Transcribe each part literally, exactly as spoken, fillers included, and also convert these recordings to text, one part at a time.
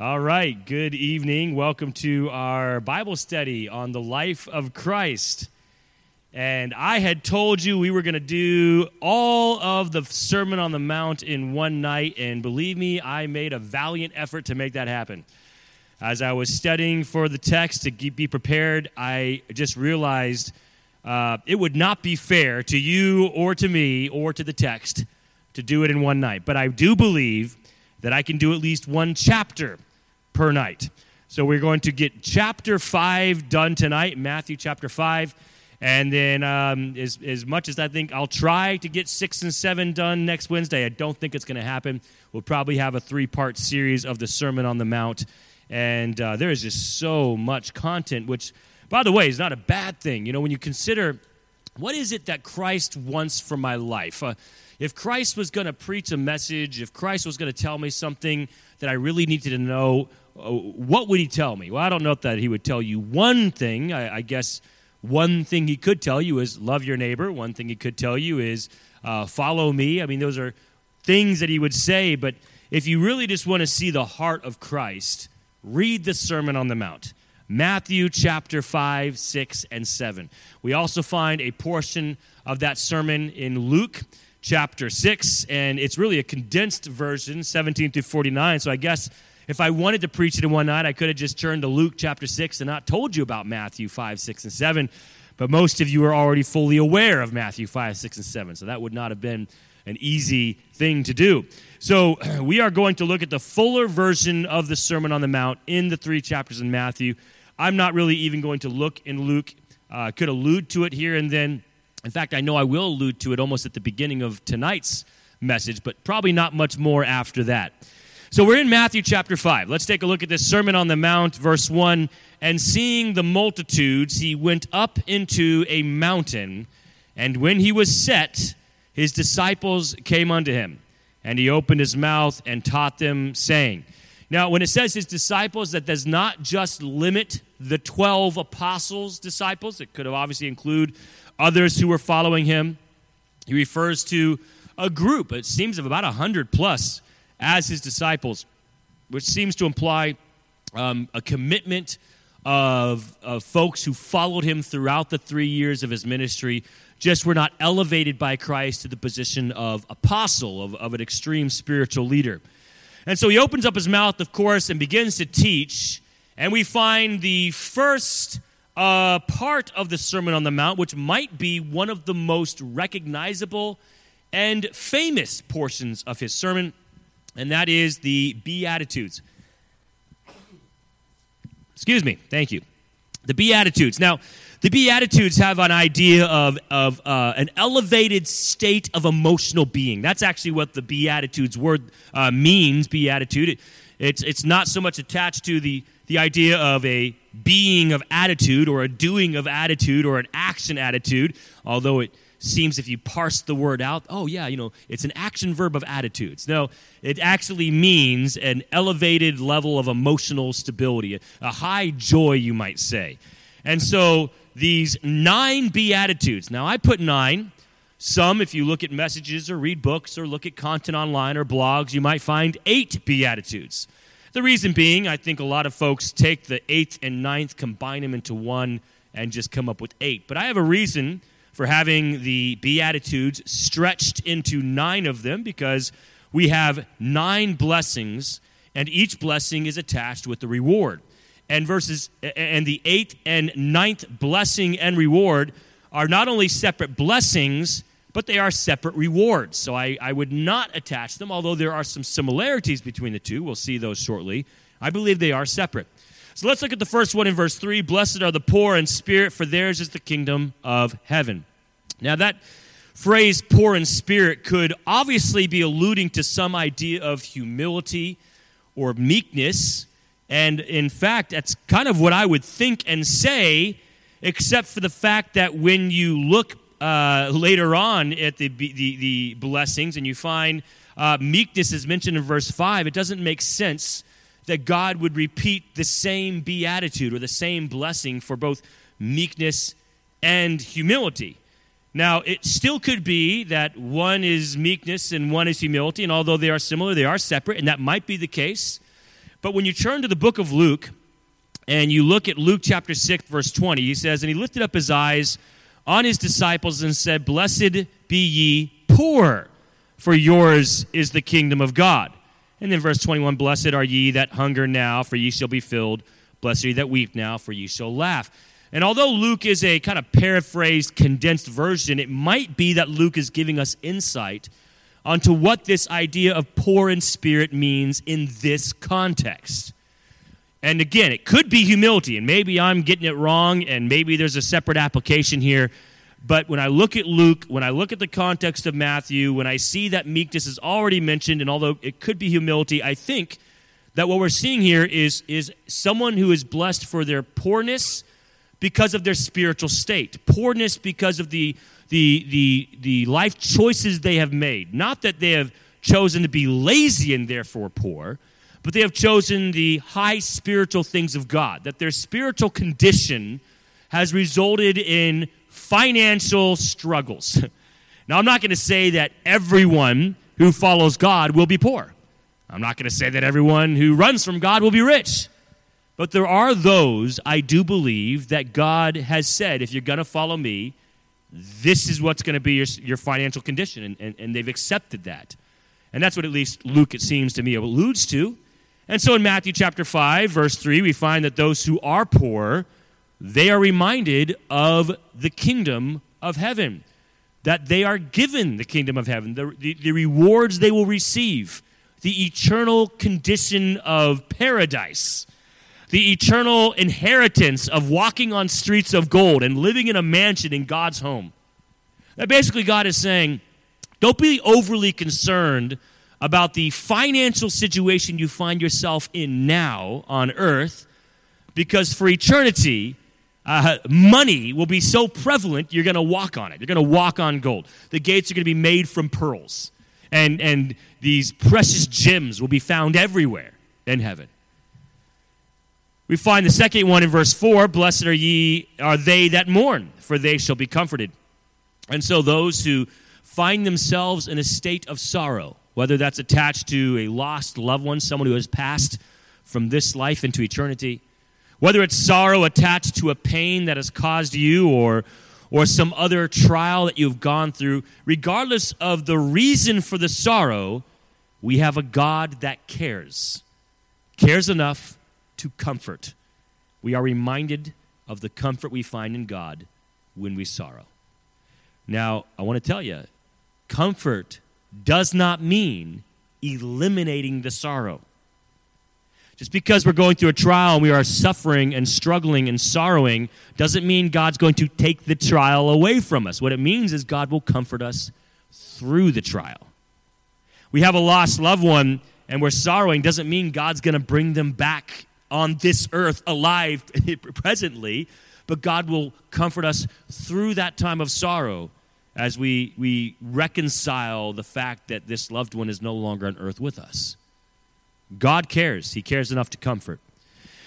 All right, good evening. Welcome to our Bible study on the life of Christ. And I had told you we were going to do all of the Sermon on the Mount in one night, and believe me, I made a valiant effort to make that happen. As I was studying for the text to be prepared, I just realized uh, it would not be fair to you or to me or to the text to do it in one night. But I do believe that I can do at least one chapter per night. So we're going to get chapter five done tonight, Matthew chapter five, and then um, as, as much as I think I'll try to get six and seven done next Wednesday, I don't think it's going to happen. We'll probably have a three-part series of the Sermon on the Mount, and uh, there is just so much content, which, by the way, is not a bad thing. You know, when you consider, what is it that Christ wants for my life? Uh, If Christ was going to preach a message, if Christ was going to tell me something that I really needed to know, what would he tell me? Well, I don't know if that he would tell you one thing. I, I guess one thing he could tell you is love your neighbor. One thing he could tell you is uh, follow me. I mean, those are things that he would say. But if you really just want to see the heart of Christ, read the Sermon on the Mount, Matthew chapter five, six, and seven. We also find a portion of that sermon in Luke chapter six, and it's really a condensed version, seventeen through forty-nine. So I guess if I wanted to preach it in one night, I could have just turned to Luke chapter six and not told you about Matthew five, six, and seven. But most of you are already fully aware of Matthew five, six, and seven. So that would not have been an easy thing to do. So we are going to look at the fuller version of the Sermon on the Mount in the three chapters in Matthew. I'm not really even going to look in Luke. I uh, could allude to it here and then. In fact, I know I will allude to it almost at the beginning of tonight's message, but probably not much more after that. So we're in Matthew chapter five. Let's take a look at this Sermon on the Mount, verse one. And seeing the multitudes, he went up into a mountain, and when he was set, his disciples came unto him. And he opened his mouth and taught them, saying. Now, when it says his disciples, that does not just limit the twelve apostles' disciples. It could obviously include others who were following him. He refers to a group, it seems, of about one hundred plus as his disciples, which seems to imply um, a commitment of, of folks who followed him throughout the three years of his ministry, just were not elevated by Christ to the position of apostle, of, of an extreme spiritual leader. And so he opens up his mouth, of course, and begins to teach, and we find the first A uh, part of the Sermon on the Mount, which might be one of the most recognizable and famous portions of his sermon, and that is the Beatitudes. Excuse me, thank you. The Beatitudes. Now, the Beatitudes have an idea of, of uh, an elevated state of emotional being. That's actually what the Beatitudes word uh, means, beatitude. It, it's, it's not so much attached to the the idea of a being of attitude or a doing of attitude or an action attitude, although it seems if you parse the word out, oh yeah, you know, it's an action verb of attitudes. No, it actually means an elevated level of emotional stability, a high joy, you might say. And so these nine Beatitudes, now I put nine. Some, if you look at messages or read books or look at content online or blogs, you might find eight Beatitudes. The reason being, I think a lot of folks take the eighth and ninth, combine them into one, and just come up with eight. But I have a reason for having the Beatitudes stretched into nine of them, because we have nine blessings, and each blessing is attached with the reward. And verses, and the eighth and ninth blessing and reward are not only separate blessings, but they are separate rewards. So I, I would not attach them, although there are some similarities between the two. We'll see those shortly. I believe they are separate. So let's look at the first one in verse three. Blessed are the poor in spirit, for theirs is the kingdom of heaven. Now that phrase, poor in spirit, could obviously be alluding to some idea of humility or meekness. And in fact, that's kind of what I would think and say, except for the fact that when you look Uh, later on at the, the the blessings, and you find uh, meekness is mentioned in verse five, it doesn't make sense that God would repeat the same beatitude or the same blessing for both meekness and humility. Now, it still could be that one is meekness and one is humility, and although they are similar, they are separate, and that might be the case. But when you turn to the book of Luke, and you look at Luke chapter six, verse twenty, he says, "And he lifted up his eyes on his disciples and said, 'Blessed be ye poor, for yours is the kingdom of God.'" And then verse twenty-one, "Blessed are ye that hunger now, for ye shall be filled. Blessed are ye that weep now, for ye shall laugh." And although Luke is a kind of paraphrased, condensed version, it might be that Luke is giving us insight onto what this idea of poor in spirit means in this context. And again, it could be humility, and maybe I'm getting it wrong, and maybe there's a separate application here. But when I look at Luke, when I look at the context of Matthew, when I see that meekness is already mentioned, and although it could be humility, I think that what we're seeing here is, is someone who is blessed for their poorness because of their spiritual state. Poorness because of the, the, the, the life choices they have made. Not that they have chosen to be lazy and therefore poor, but they have chosen the high spiritual things of God, that their spiritual condition has resulted in financial struggles. Now, I'm not going to say that everyone who follows God will be poor. I'm not going to say that everyone who runs from God will be rich. But there are those, I do believe, that God has said, if you're going to follow me, this is what's going to be your, your financial condition, and, and, and they've accepted that. And that's what at least Luke, it seems to me, alludes to. And so in Matthew chapter five, verse three, we find that those who are poor, they are reminded of the kingdom of heaven, that they are given the kingdom of heaven, the, the, the rewards they will receive, the eternal condition of paradise, the eternal inheritance of walking on streets of gold and living in a mansion in God's home. That basically God is saying, don't be overly concerned about the financial situation you find yourself in now on earth, because for eternity, uh, money will be so prevalent, you're going to walk on it. You're going to walk on gold. The gates are going to be made from pearls, and, and these precious gems will be found everywhere in heaven. We find the second one in verse four, "Blessed are ye, are they that mourn, for they shall be comforted." And so those who find themselves in a state of sorrow, whether that's attached to a lost loved one, someone who has passed from this life into eternity, whether it's sorrow attached to a pain that has caused you or, or some other trial that you've gone through, regardless of the reason for the sorrow, we have a God that cares, cares enough to comfort. We are reminded of the comfort we find in God when we sorrow. Now, I want to tell you, comfort does not mean eliminating the sorrow. Just because we're going through a trial and we are suffering and struggling and sorrowing doesn't mean God's going to take the trial away from us. What it means is God will comfort us through the trial. We have a lost loved one and we're sorrowing doesn't mean God's going to bring them back on this earth alive presently, but God will comfort us through that time of sorrow as we, we reconcile the fact that this loved one is no longer on earth with us. God cares. He cares enough to comfort.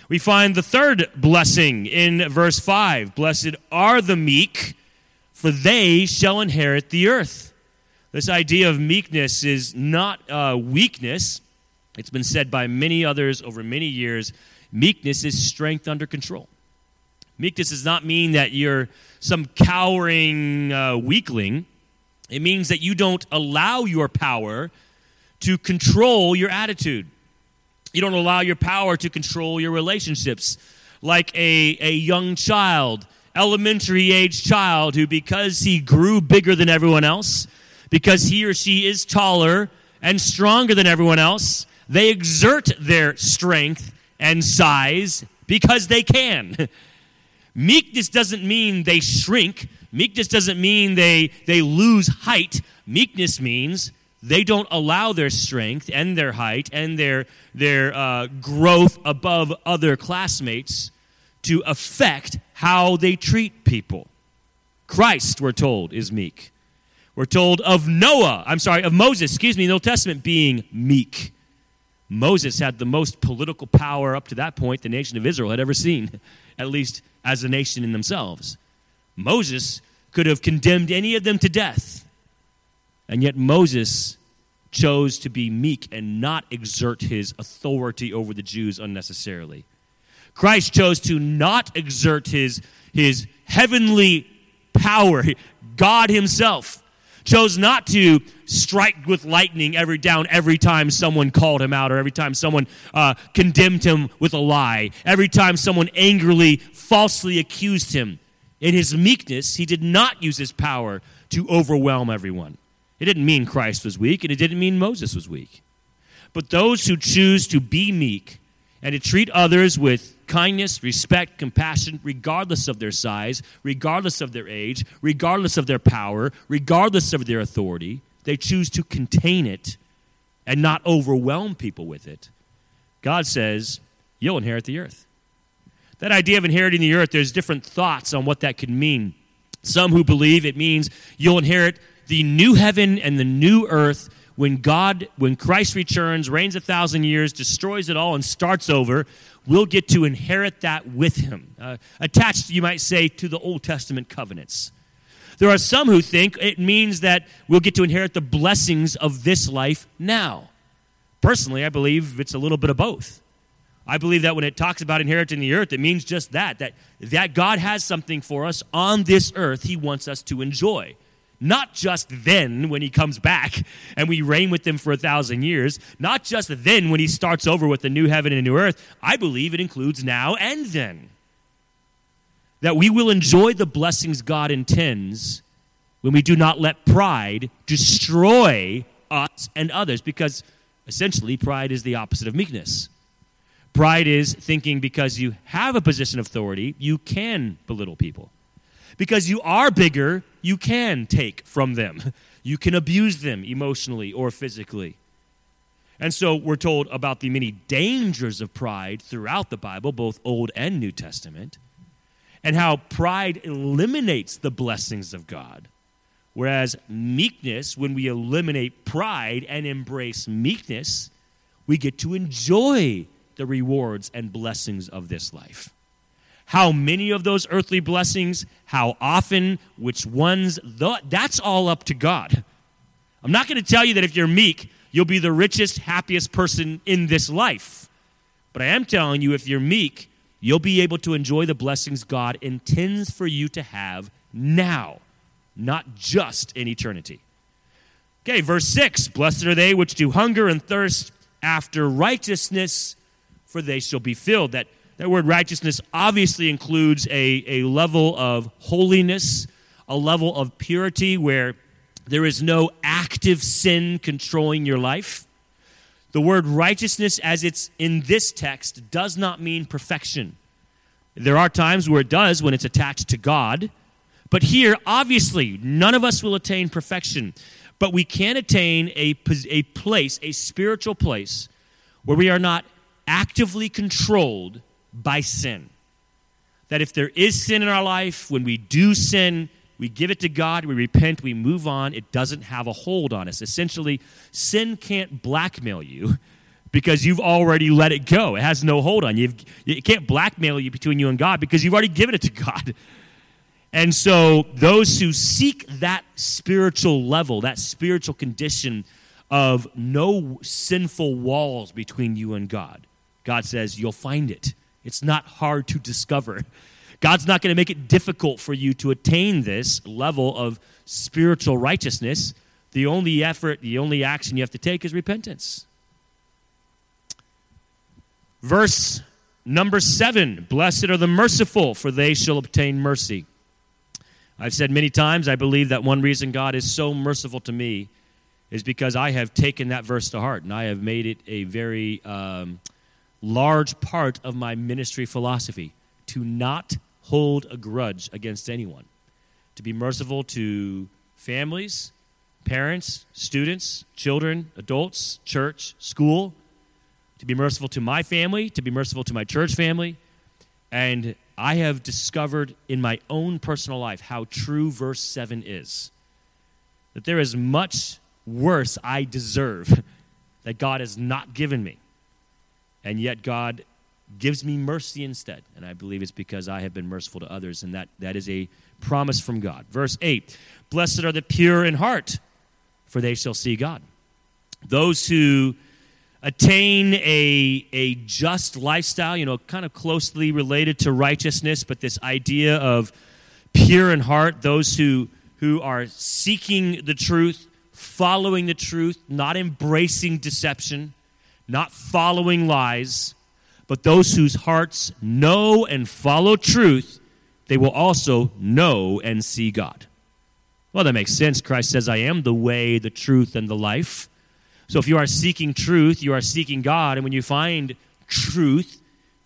We find the third blessing in verse five. "Blessed are the meek, for they shall inherit the earth." This idea of meekness is not uh, weakness. It's been said by many others over many years. Meekness is strength under control. Meekness does not mean that you're some cowering uh, weakling. It means that you don't allow your power to control your attitude. You don't allow your power to control your relationships. Like a, a young child, elementary-age child, who because he grew bigger than everyone else, because he or she is taller and stronger than everyone else, they exert their strength and size because they can. Meekness doesn't mean they shrink. Meekness doesn't mean they, they lose height. Meekness means they don't allow their strength and their height and their their uh, growth above other classmates to affect how they treat people. Christ, we're told, is meek. We're told of Noah, I'm sorry, of Moses, excuse me, in the Old Testament being meek. Moses had the most political power up to that point the nation of Israel had ever seen, at least as a nation in themselves. Moses could have condemned any of them to death. And yet Moses chose to be meek and not exert his authority over the Jews unnecessarily. Christ chose to not exert his, his heavenly power. God himself chose not to strike with lightning every down every time someone called him out, or every time someone uh, condemned him with a lie, every time someone angrily, falsely accused him. In his meekness, he did not use his power to overwhelm everyone. It didn't mean Christ was weak, and it didn't mean Moses was weak. But those who choose to be meek and to treat others with kindness, respect, compassion, regardless of their size, regardless of their age, regardless of their power, regardless of their authority, they choose to contain it and not overwhelm people with it. God says, you'll inherit the earth. That idea of inheriting the earth, there's different thoughts on what that could mean. Some who believe it means you'll inherit the new heaven and the new earth when God, when Christ returns, reigns a thousand years, destroys it all, and starts over. We'll get to inherit that with him. Uh, attached, you might say, to the Old Testament covenants. There are some who think it means that we'll get to inherit the blessings of this life now. Personally, I believe it's a little bit of both. I believe that when it talks about inheriting the earth, it means just that, that, that God has something for us on this earth he wants us to enjoy. Not just then when he comes back and we reign with him for a thousand years. Not just then when he starts over with the new heaven and new earth. I believe it includes now and then. That we will enjoy the blessings God intends when we do not let pride destroy us and others. Because essentially pride is the opposite of meekness. Pride is thinking because you have a position of authority, you can belittle people. Because you are bigger, you can take from them. You can abuse them emotionally or physically. And so we're told about the many dangers of pride throughout the Bible, both Old and New Testament, and how pride eliminates the blessings of God. Whereas meekness, when we eliminate pride and embrace meekness, we get to enjoy the rewards and blessings of this life. How many of those earthly blessings, how often, which ones, that's all up to God. I'm not going to tell you that if you're meek, you'll be the richest, happiest person in this life. But I am telling you, if you're meek, you'll be able to enjoy the blessings God intends for you to have now, not just in eternity. Okay, verse six, blessed are they which do hunger and thirst after righteousness, for they shall be filled. That That word righteousness obviously includes a, a level of holiness, a level of purity where there is no active sin controlling your life. The word righteousness, as it's in this text, does not mean perfection. There are times where it does when it's attached to God. But here, obviously, none of us will attain perfection. But we can attain a, a place, a spiritual place, where we are not actively controlled by sin. That if there is sin in our life, when we do sin, we give it to God, we repent, we move on, it doesn't have a hold on us. Essentially, sin can't blackmail you because you've already let it go. It has no hold on you. It can't blackmail you between you and God because you've already given it to God. And so those who seek that spiritual level, that spiritual condition of no sinful walls between you and God, God says you'll find it. It's not hard to discover. God's not going to make it difficult for you to attain this level of spiritual righteousness. The only effort, the only action you have to take is repentance. Verse number seven, blessed are the merciful, for they shall obtain mercy. I've said many times, I believe that one reason God is so merciful to me is because I have taken that verse to heart, and I have made it a very... Um, large part of my ministry philosophy, to not hold a grudge against anyone, to be merciful to families, parents, students, children, adults, church, school, to be merciful to my family, to be merciful to my church family. And I have discovered in my own personal life how true verse seven is, that there is much worse I deserve that God has not given me. And yet God gives me mercy instead. And I believe it's because I have been merciful to others, and that, that is a promise from God. Verse eight, blessed are the pure in heart, for they shall see God. Those who attain a, a just lifestyle, you know, kind of closely related to righteousness, but this idea of pure in heart, those who who are seeking the truth, following the truth, not embracing deception, not following lies, but those whose hearts know and follow truth, they will also know and see God. Well, that makes sense. Christ says, I am the way, the truth, and the life. So if you are seeking truth, you are seeking God. And when you find truth,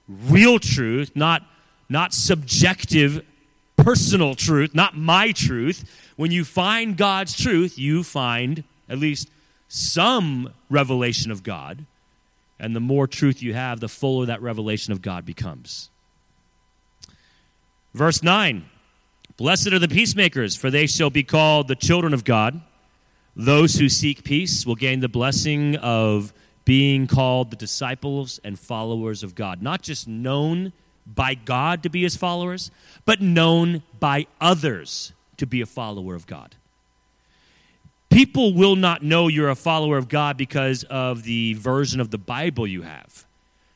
real truth, not, not subjective, personal truth, not my truth, when you find God's truth, you find at least some revelation of God. And the more truth you have, the fuller that revelation of God becomes. Verse nine, blessed are the peacemakers, for they shall be called the children of God. Those who seek peace will gain the blessing of being called the disciples and followers of God. Not just known by God to be his followers, but known by others to be a follower of God. People will not know you're a follower of God because of the version of the Bible you have,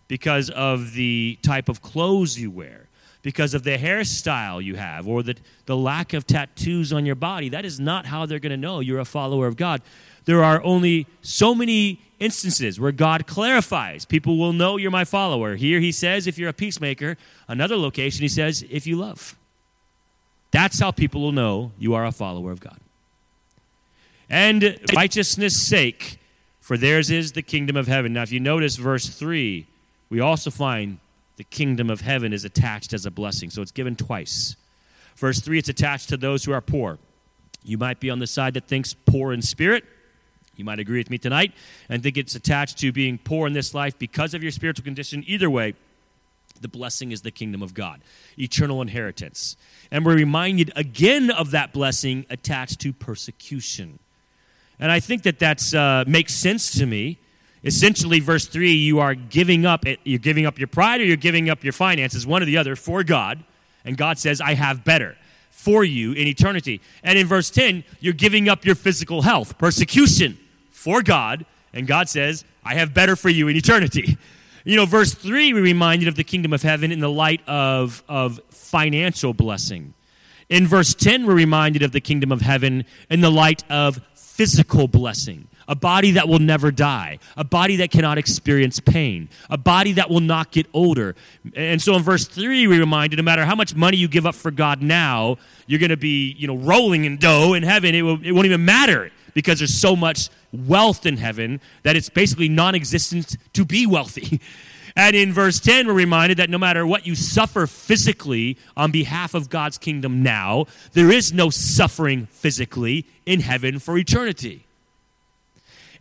because of the type of clothes you wear, because of the hairstyle you have, or the, the lack of tattoos on your body. That is not how they're going to know you're a follower of God. There are only so many instances where God clarifies. People will know you're my follower. Here he says, if you're a peacemaker. Another location he says, if you love. That's how people will know you are a follower of God. And righteousness' sake, for theirs is the kingdom of heaven. Now, if you notice verse three, we also find the kingdom of heaven is attached as a blessing. So it's given twice. Verse three, it's attached to those who are poor. You might be on the side that thinks poor in spirit. You might agree with me tonight and think it's attached to being poor in this life because of your spiritual condition. Either way, the blessing is the kingdom of God, eternal inheritance. And we're reminded again of that blessing attached to persecution. And I think that that's uh, makes sense to me. Essentially, verse three, you are giving up it, you're giving up your pride or you're giving up your finances, one or the other, for God. And God says, I have better for you in eternity. And in verse ten, you're giving up your physical health, persecution for God. And God says, I have better for you in eternity. You know, verse three, we're reminded of the kingdom of heaven in the light of, of financial blessing. In verse ten, we're reminded of the kingdom of heaven in the light of physical blessing. A body that will never die, a body that cannot experience pain, a body that will not get older. And so in verse three, we reminded, no matter how much money you give up for God now, you're going to be, you know, rolling in dough in heaven. It, will, it won't even matter because there's so much wealth in heaven that it's basically non-existent to be wealthy. And in verse ten, we're reminded that no matter what you suffer physically on behalf of God's kingdom now, there is no suffering physically in heaven for eternity.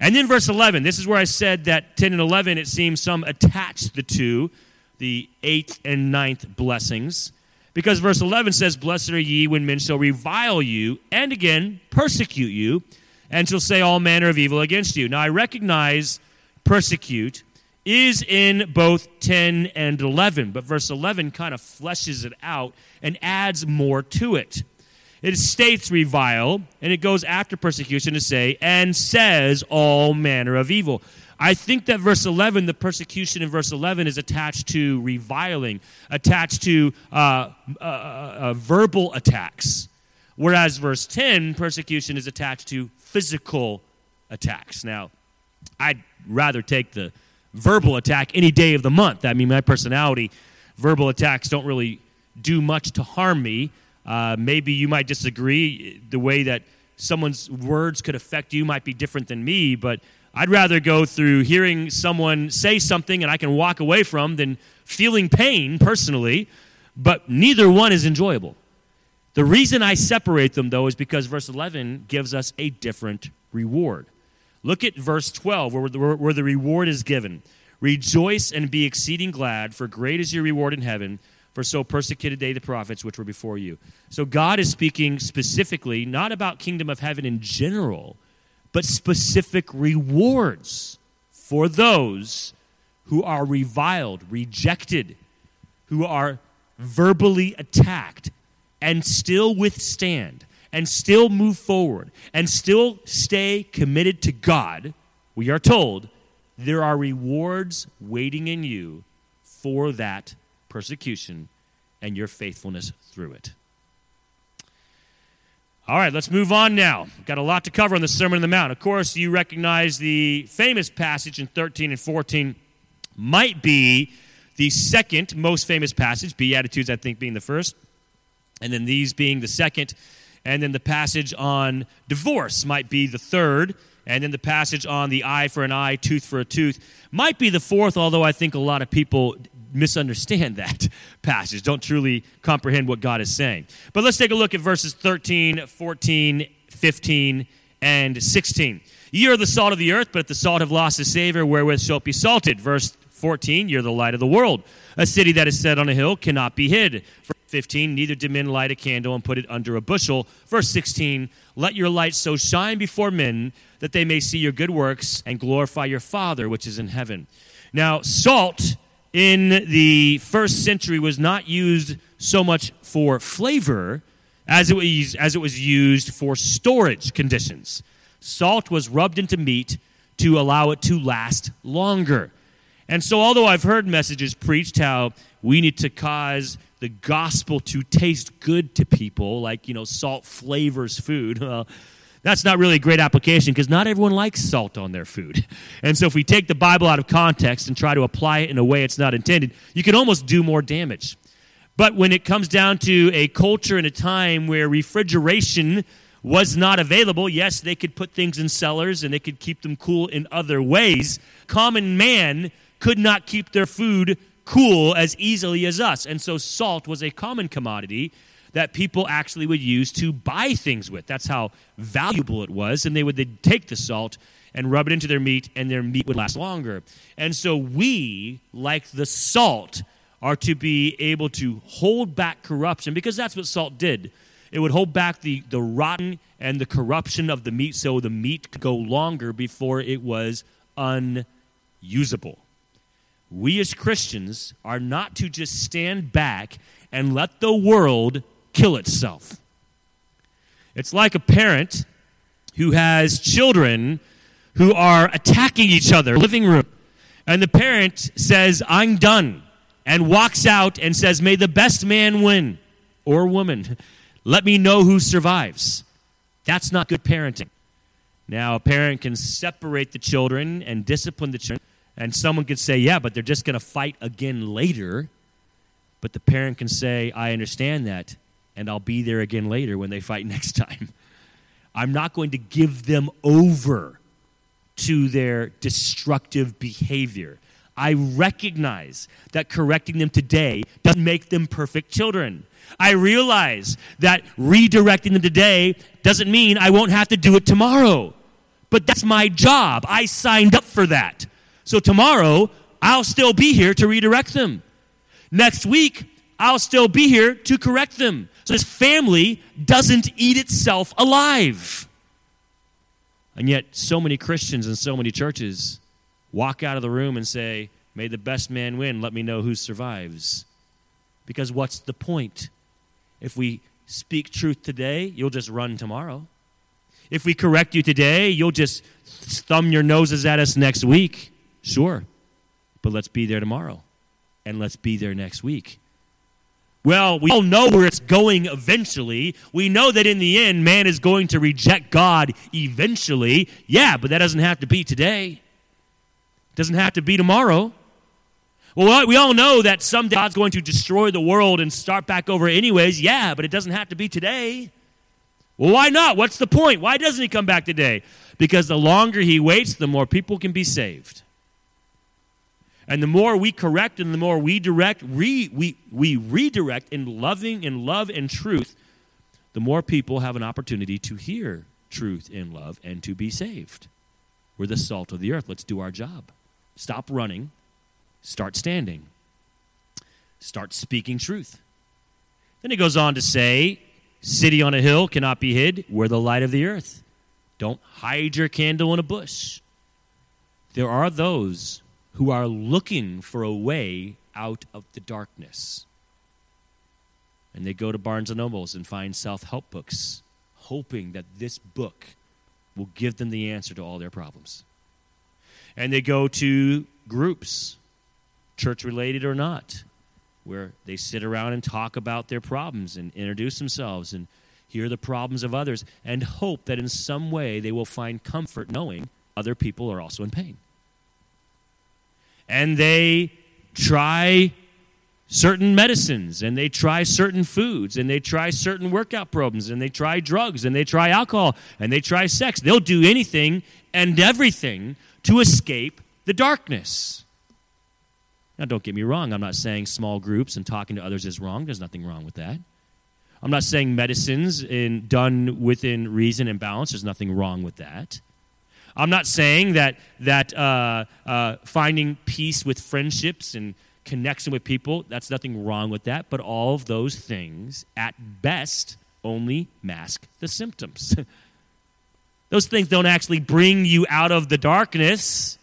And then verse eleven, this is where I said that ten and eleven, it seems some attach the two, the eighth and ninth blessings, because verse eleven says, blessed are ye when men shall revile you, and again persecute you, and shall say all manner of evil against you. Now I recognize persecute is in both ten and eleven, but verse eleven kind of fleshes it out and adds more to it. It states revile, and it goes after persecution to say, and says all manner of evil. I think that verse eleven, the persecution in verse eleven is attached to reviling, attached to uh, uh, uh, verbal attacks. Whereas verse ten, persecution is attached to physical attacks. Now, I'd rather take the verbal attack any day of the month. I mean, my personality, verbal attacks don't really do much to harm me. Uh, maybe you might disagree. The way that someone's words could affect you might be different than me, but I'd rather go through hearing someone say something and I can walk away from than feeling pain personally, but neither one is enjoyable. The reason I separate them, though, is because verse eleven gives us a different reward. Look at verse twelve, where the, where the reward is given. Rejoice and be exceeding glad, for great is your reward in heaven, for so persecuted they the prophets which were before you. So God is speaking specifically, not about kingdom of heaven in general, but specific rewards for those who are reviled, rejected, who are verbally attacked, and still withstand, and still move forward, and still stay committed to God, we are told there are rewards waiting in you for that persecution and your faithfulness through it. All right, let's move on now. We've got a lot to cover on the Sermon on the Mount. Of course, you recognize the famous passage in thirteen and fourteen might be the second most famous passage, Beatitudes, I think, being the first, and then these being the second, and then the passage on divorce might be the third, and then the passage on the eye for an eye, tooth for a tooth might be the fourth, although I think a lot of people misunderstand that passage, don't truly comprehend what God is saying. But let's take a look at verses thirteen, fourteen, fifteen, and sixteen. Ye are the salt of the earth, but if the salt have lost its savor, wherewith shall it be salted? Verse fourteen, ye are the light of the world. A city that is set on a hill cannot be hid. Verse fifteen, neither do men light a candle and put it under a bushel. Verse sixteen, let your light so shine before men that they may see your good works and glorify your Father which is in heaven. Now, salt in the first century was not used so much for flavor as it was, as it was used for storage conditions. Salt was rubbed into meat to allow it to last longer. And so although I've heard messages preached how we need to cause the gospel to taste good to people, like, you know, salt flavors food, well, that's not really a great application because not everyone likes salt on their food. And so if we take the Bible out of context and try to apply it in a way it's not intended, you can almost do more damage. But when it comes down to a culture and a time where refrigeration was not available, yes, they could put things in cellars and they could keep them cool in other ways. Common man could not keep their food cool as easily as us. And so salt was a common commodity that people actually would use to buy things with. That's how valuable it was. And they would they'd take the salt and rub it into their meat, and their meat would last longer. And so we, like the salt, are to be able to hold back corruption, because that's what salt did. It would hold back the, the rotten and the corruption of the meat so the meat could go longer before it was unusable. We as Christians are not to just stand back and let the world kill itself. It's like a parent who has children who are attacking each other in the living room. And the parent says, I'm done, and walks out and says, may the best man win, or woman. Let me know who survives. That's not good parenting. Now, a parent can separate the children and discipline the children, and someone could say, yeah, but they're just going to fight again later. But the parent can say, I understand that, and I'll be there again later when they fight next time. I'm not going to give them over to their destructive behavior. I recognize that correcting them today doesn't make them perfect children. I realize that redirecting them today doesn't mean I won't have to do it tomorrow. But that's my job. I signed up for that. So tomorrow, I'll still be here to redirect them. Next week, I'll still be here to correct them. So this family doesn't eat itself alive. And yet, so many Christians and so many churches walk out of the room and say, may the best man win, let me know who survives. Because what's the point? If we speak truth today, you'll just run tomorrow. If we correct you today, you'll just thumb your noses at us next week. Sure, but let's be there tomorrow. And let's be there next week. Well, we all know where it's going eventually. We know that in the end, man is going to reject God eventually. Yeah, but that doesn't have to be today. Doesn't have to be tomorrow. Well, we all know that someday God's going to destroy the world and start back over anyways. Yeah, but it doesn't have to be today. Well, why not? What's the point? Why doesn't he come back today? Because the longer he waits, the more people can be saved. And the more we correct and the more we direct, re, we we redirect in loving and love and truth, the more people have an opportunity to hear truth in love and to be saved. We're the salt of the earth. Let's do our job. Stop running. Start standing. Start speaking truth. Then he goes on to say, city on a hill cannot be hid. We're the light of the earth. Don't hide your candle in a bush. There are those who are looking for a way out of the darkness. And they go to Barnes and Nobles and find self-help books, hoping that this book will give them the answer to all their problems. and they go to groups, church-related or not, where they sit around and talk about their problems and introduce themselves and hear the problems of others and hope that in some way they will find comfort knowing other people are also in pain. And they try certain medicines, and they try certain foods, and they try certain workout programs, and they try drugs, and they try alcohol, and they try sex. They'll do anything and everything to escape the darkness. Now, don't get me wrong. I'm not saying small groups and talking to others is wrong. There's nothing wrong with that. I'm not saying medicines in, done within reason and balance. There's nothing wrong with that. I'm not saying that that uh, uh, finding peace with friendships and connection with people, that's nothing wrong with that, but all of those things, at best, only mask the symptoms. Those things don't actually bring you out of the darkness,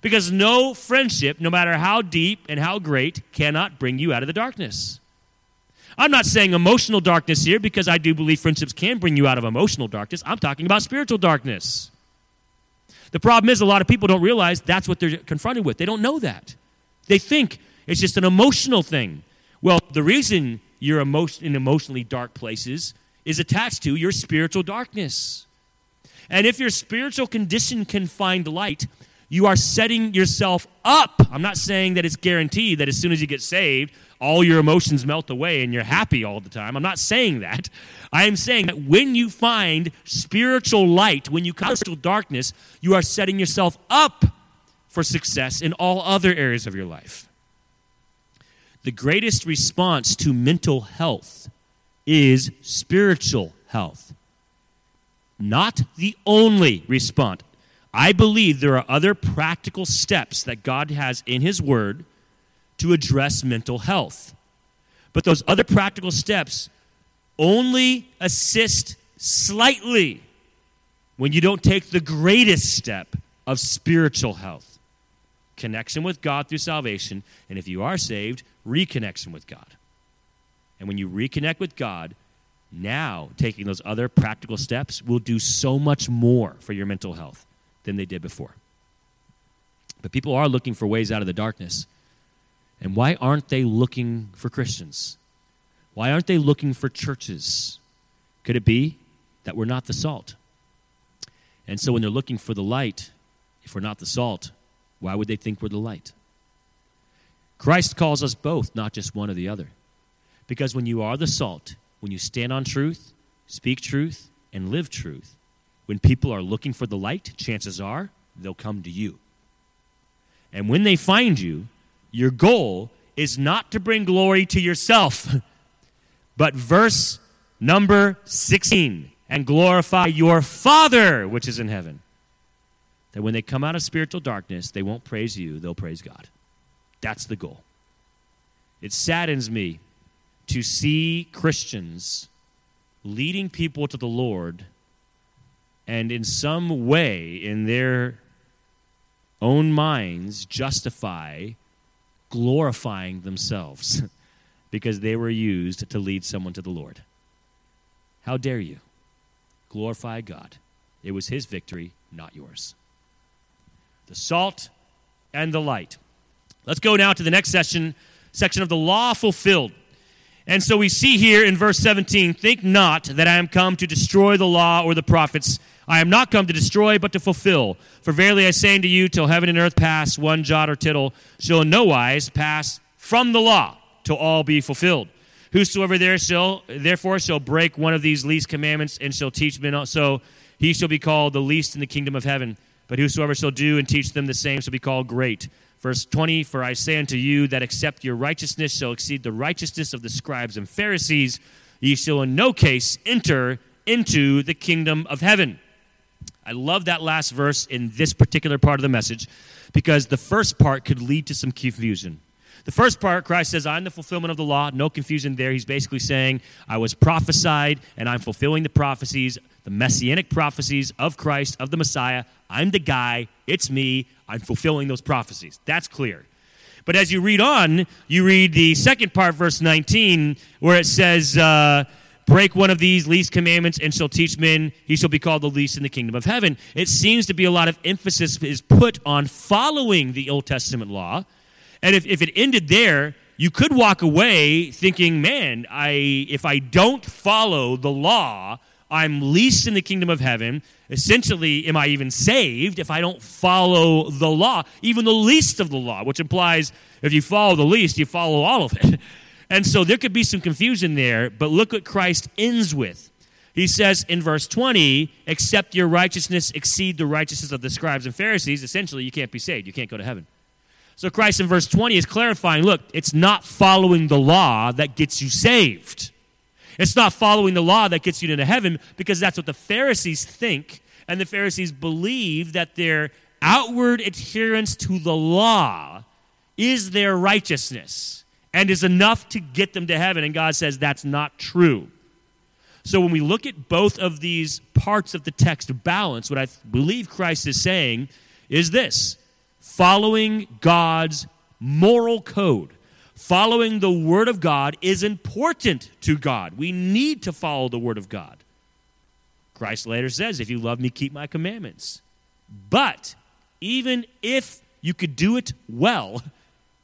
because no friendship, no matter how deep and how great, cannot bring you out of the darkness. I'm not saying emotional darkness here, because I do believe friendships can bring you out of emotional darkness. I'm talking about spiritual darkness. The problem is a lot of people don't realize that's what they're confronted with. They don't know that. They think it's just an emotional thing. Well, the reason you're emo- in emotionally dark places is attached to your spiritual darkness. And if your spiritual condition can find light, you are setting yourself up. I'm not saying that it's guaranteed that as soon as you get saved, all your emotions melt away and you're happy all the time. I'm not saying that. I am saying that when you find spiritual light, when you come to darkness, you are setting yourself up for success in all other areas of your life. The greatest response to mental health is spiritual health. Not the only response. I believe there are other practical steps that God has in His Word to address mental health. But those other practical steps only assist slightly when you don't take the greatest step of spiritual health. Connection with God through salvation, and if you are saved, reconnection with God. And when you reconnect with God, now taking those other practical steps will do so much more for your mental health than they did before. But people are looking for ways out of the darkness. And why aren't they looking for Christians? Why aren't they looking for churches? Could it be that we're not the salt? And so when they're looking for the light, if we're not the salt, why would they think we're the light? Christ calls us both, not just one or the other. Because when you are the salt, when you stand on truth, speak truth, and live truth, when people are looking for the light, chances are they'll come to you. And when they find you, your goal is not to bring glory to yourself, but verse number sixteen, and glorify your Father which is in heaven. That when they come out of spiritual darkness, they won't praise you, they'll praise God. That's the goal. It saddens me to see Christians leading people to the Lord, and in some way, in their own minds, justify glorifying themselves because they were used to lead someone to the Lord. How dare you? Glorify God. It was His victory, not yours. The salt and the light. Let's go now to the next section, section of the law fulfilled. And so we see here in verse seventeen, think not that I am come to destroy the law or the prophets. I am not come to destroy, but to fulfill. For verily I say unto you, till heaven and earth pass, one jot or tittle shall in no wise pass from the law, till all be fulfilled. Whosoever there shall, therefore shall break one of these least commandments and shall teach men so, he shall be called the least in the kingdom of heaven. But whosoever shall do and teach them the same shall be called great. Verse twenty, for I say unto you that except your righteousness shall exceed the righteousness of the scribes and Pharisees, ye shall in no case enter into the kingdom of heaven. I love that last verse in this particular part of the message because the first part could lead to some confusion. The first part, Christ says, I'm the fulfillment of the law. No confusion there. He's basically saying, I was prophesied, and I'm fulfilling the prophecies, the messianic prophecies of Christ, of the Messiah. I'm the guy. It's me. I'm fulfilling those prophecies. That's clear. But as you read on, you read the second part, verse nineteen, where it says, uh, break one of these least commandments and shall teach men, he shall be called the least in the kingdom of heaven. It seems to be a lot of emphasis is put on following the Old Testament law. And if, if it ended there, you could walk away thinking, man, I if I don't follow the law, I'm least in the kingdom of heaven. Essentially, am I even saved if I don't follow the law, even the least of the law, which implies if you follow the least, you follow all of it. And so there could be some confusion there, but look what Christ ends with. He says in verse twenty, except your righteousness exceed the righteousness of the scribes and Pharisees, essentially you can't be saved, you can't go to heaven. So Christ in verse twenty is clarifying, look, it's not following the law that gets you saved. It's not following the law that gets you into heaven, because that's what the Pharisees think, and the Pharisees believe that their outward adherence to the law is their righteousness and is enough to get them to heaven. And God says that's not true. So when we look at both of these parts of the text balance, what I believe Christ is saying is this: following God's moral code, following the Word of God is important to God. We need to follow the Word of God. Christ later says, if you love me, keep my commandments. But even if you could do it well,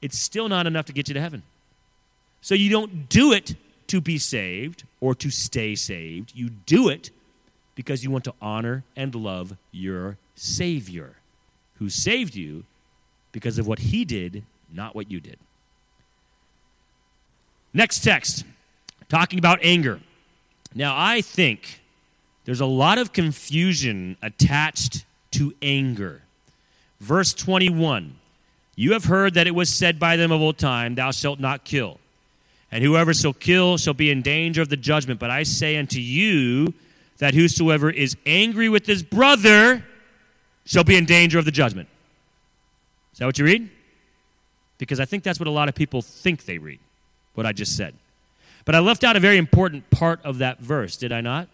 it's still not enough to get you to heaven. So you don't do it to be saved or to stay saved. You do it because you want to honor and love your Savior, who saved you because of what he did, not what you did. Next text, talking about anger. Now, I think there's a lot of confusion attached to anger. Verse twenty-one, you have heard that it was said by them of old time, thou shalt not kill. And whoever shall kill shall be in danger of the judgment. But I say unto you that whosoever is angry with his brother shall be in danger of the judgment. Is that what you read? Because I think that's what a lot of people think they read, what I just said. But I left out a very important part of that verse, did I not?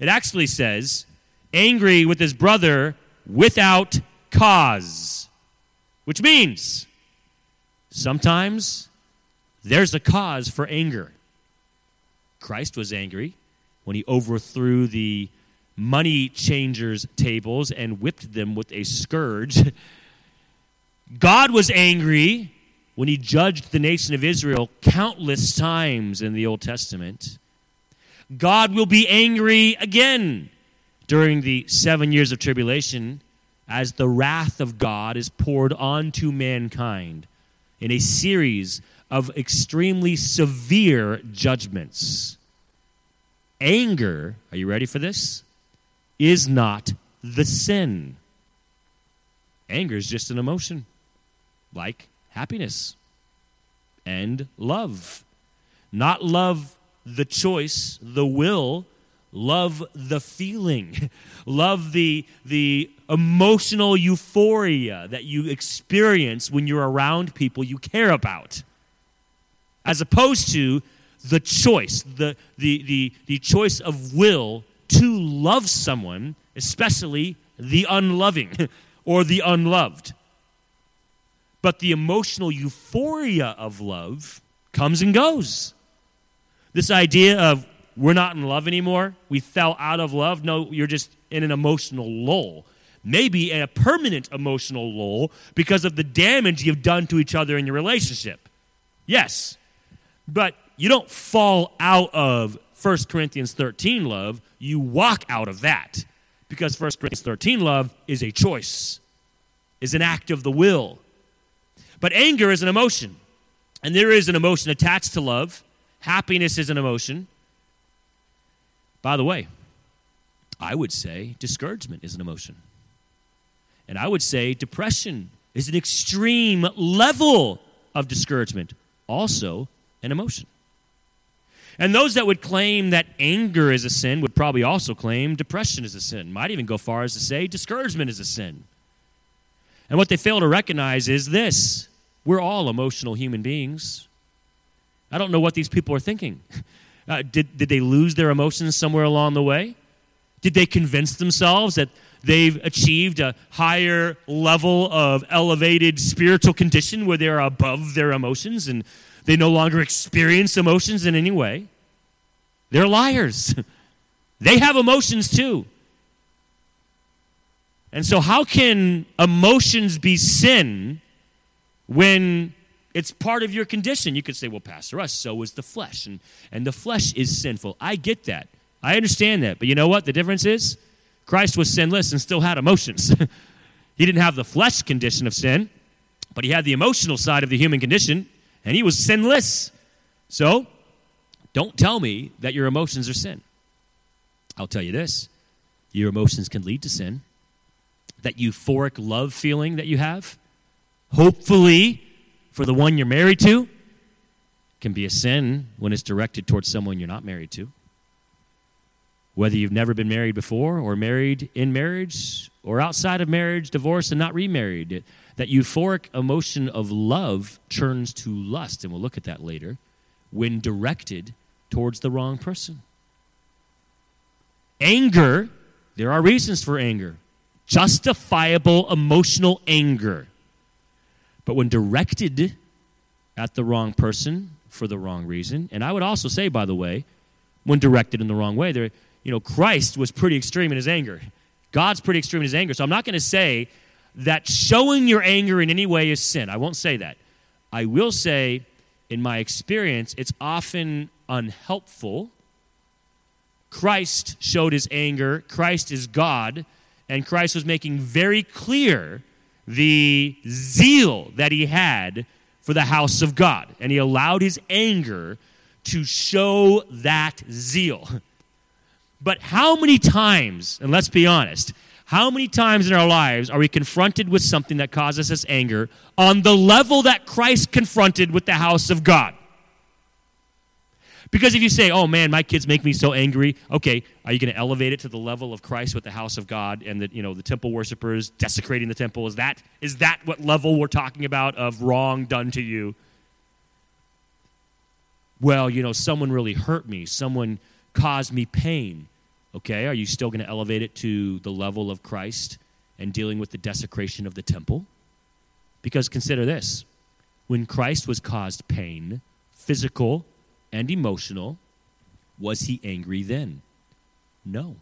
It actually says, angry with his brother without cause, which means sometimes there's a cause for anger. Christ was angry when he overthrew the money changers' tables and whipped them with a scourge. God was angry when he judged the nation of Israel countless times in the Old Testament. God will be angry again during the seven years of tribulation as the wrath of God is poured onto mankind in a series of extremely severe judgments. Anger, are you ready for this? Is not the sin. Anger is just an emotion, like happiness and love. Not love the choice, the will, love the feeling, love the, the emotional euphoria that you experience when you're around people you care about, as opposed to the choice, the, the, the, the choice of will to love someone, especially the unloving or the unloved. But the emotional euphoria of love comes and goes. This idea of we're not in love anymore, we fell out of love. No, you're just in an emotional lull, maybe a permanent emotional lull because of the damage you've done to each other in your relationship. Yes, but you don't fall out of First Corinthians thirteen love, you walk out of that, because First Corinthians thirteen love is a choice, is an act of the will. But anger is an emotion, and there is an emotion attached to love. Happiness is an emotion. By the way, I would say discouragement is an emotion. And I would say depression is an extreme level of discouragement, also an emotion. And those that would claim that anger is a sin would probably also claim depression is a sin, might even go far as to say discouragement is a sin. And what they fail to recognize is this: we're all emotional human beings. I don't know what these people are thinking. Uh, did, did they lose their emotions somewhere along the way? Did they convince themselves that they've achieved a higher level of elevated spiritual condition where they're above their emotions and they no longer experience emotions in any way? They're liars. They have emotions too. And so how can emotions be sin when it's part of your condition? You could say, well, Pastor Russ, so is the flesh, and, and the flesh is sinful. I get that. I understand that. But you know what the difference is? Christ was sinless and still had emotions. He didn't have the flesh condition of sin, but he had the emotional side of the human condition, and he was sinless. So don't tell me that your emotions are sin. I'll tell you this. Your emotions can lead to sin. That euphoric love feeling that you have, hopefully for the one you're married to, can be a sin when it's directed towards someone you're not married to. Whether you've never been married before or married in marriage or outside of marriage, divorced and not remarried, that euphoric emotion of love turns to lust, and we'll look at that later, when directed towards the wrong person. Anger, there are reasons for anger. Justifiable emotional anger. But when directed at the wrong person for the wrong reason, and I would also say, by the way, when directed in the wrong way, there, you know, Christ was pretty extreme in his anger. God's pretty extreme in his anger. So I'm not going to say that showing your anger in any way is sin. I won't say that. I will say, in my experience, it's often unhelpful. Christ showed his anger. Christ is God. And Christ was making very clear the zeal that he had for the house of God. And he allowed his anger to show that zeal. But how many times, and let's be honest, how many times in our lives are we confronted with something that causes us anger on the level that Christ confronted with the house of God? Because if you say, oh, man, my kids make me so angry, okay, are you going to elevate it to the level of Christ with the house of God and the, you know, the temple worshipers desecrating the temple? Is that is that what level we're talking about of wrong done to you? Well, you know, someone really hurt me. Someone caused me pain. Okay, are you still going to elevate it to the level of Christ and dealing with the desecration of the temple? Because consider this. When Christ was caused pain, physical and emotional, was he angry then? No.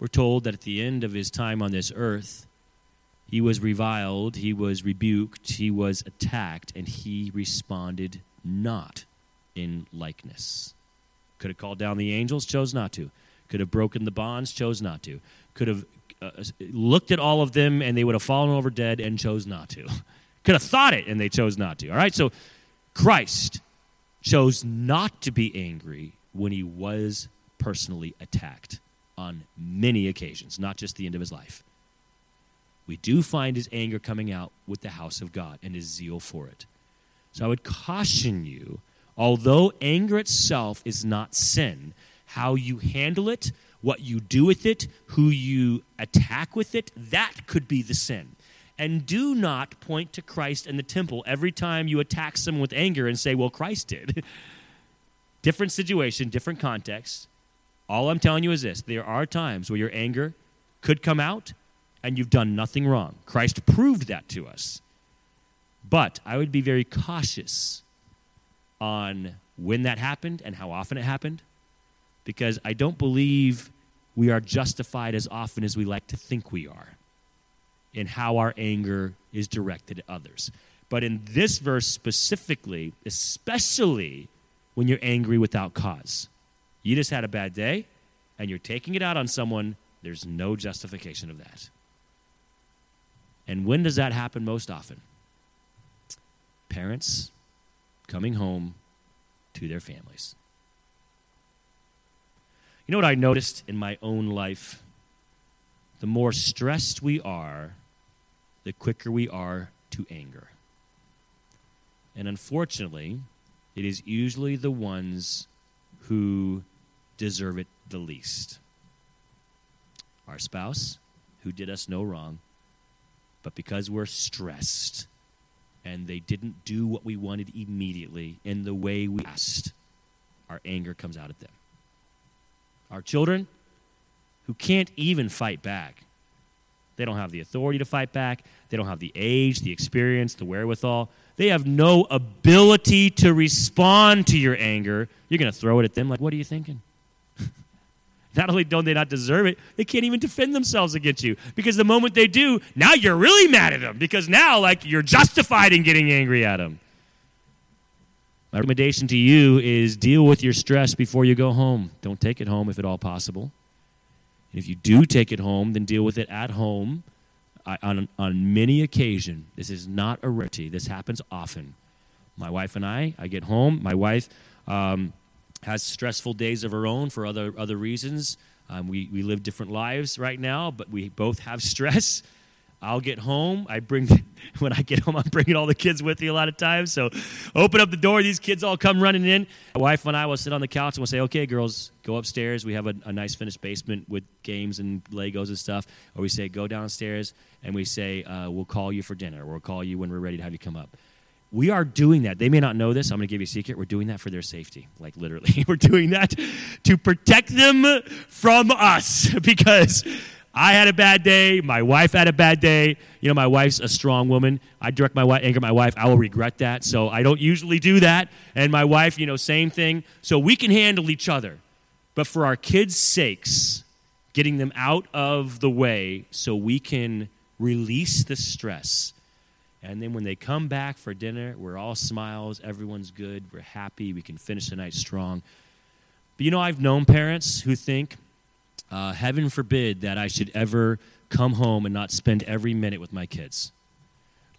We're told that at the end of his time on this earth, he was reviled, he was rebuked, he was attacked, and he responded not in likeness. Could have called down the angels, chose not to. Could have broken the bonds, chose not to. Could have uh, looked at all of them, and they would have fallen over dead and chose not to. Could have thought it, and they chose not to. All right, so Christ chose not to be angry when he was personally attacked on many occasions, not just the end of his life. We do find his anger coming out with the house of God and his zeal for it. So I would caution you, although anger itself is not sin, how you handle it, what you do with it, who you attack with it, that could be the sin. And do not point to Christ and the temple every time you attack someone with anger and say, well, Christ did. Different situation, different context. All I'm telling you is this. There are times where your anger could come out and you've done nothing wrong. Christ proved that to us. But I would be very cautious on when that happened and how often it happened, because I don't believe we are justified as often as we like to think we are in how our anger is directed at others. But in this verse specifically, especially when you're angry without cause, you just had a bad day and you're taking it out on someone, there's no justification of that. And when does that happen most often? Parents coming home to their families. You know what I noticed in my own life? The more stressed we are, the quicker we are to anger. And unfortunately, it is usually the ones who deserve it the least. Our spouse, who did us no wrong, but because we're stressed and they didn't do what we wanted immediately in the way we asked, our anger comes out at them. Our children, who can't even fight back, They don't have the authority to fight back. They don't have the age, the experience, the wherewithal. They have no ability to respond to your anger. You're going to throw it at them like, what are you thinking? Not only don't they not deserve it, they can't even defend themselves against you. Because the moment they do, now you're really mad at them. Because now, like, you're justified in getting angry at them. My recommendation to you is deal with your stress before you go home. Don't take it home if at all possible. And if you do take it home, then deal with it at home. I, on, on many occasions, this is not a rarity. This happens often. My wife and I, I get home. My wife um, has stressful days of her own for other other reasons. Um, we, we live different lives right now, but we both have stress. I'll get home. I bring the, when I get home, I'm bringing all the kids with me a lot of times. So open up the door. These kids all come running in. My wife and I will sit on the couch and we'll say, okay, girls, go upstairs. We have a, a nice finished basement with games and Legos and stuff. Or we say, go downstairs. And we say, uh, we'll call you for dinner. Or we'll call you when we're ready to have you come up. We are doing that. They may not know this. I'm going to give you a secret. We're doing that for their safety. Like, literally. We're doing that to protect them from us. Because I had a bad day. My wife had a bad day. You know, my wife's a strong woman. I direct my wife, anger at my wife. I will regret that. So I don't usually do that. And my wife, you know, same thing. So we can handle each other. But for our kids' sakes, getting them out of the way so we can release the stress. And then when they come back for dinner, we're all smiles. Everyone's good. We're happy. We can finish the night strong. But, you know, I've known parents who think, Uh, heaven forbid that I should ever come home and not spend every minute with my kids.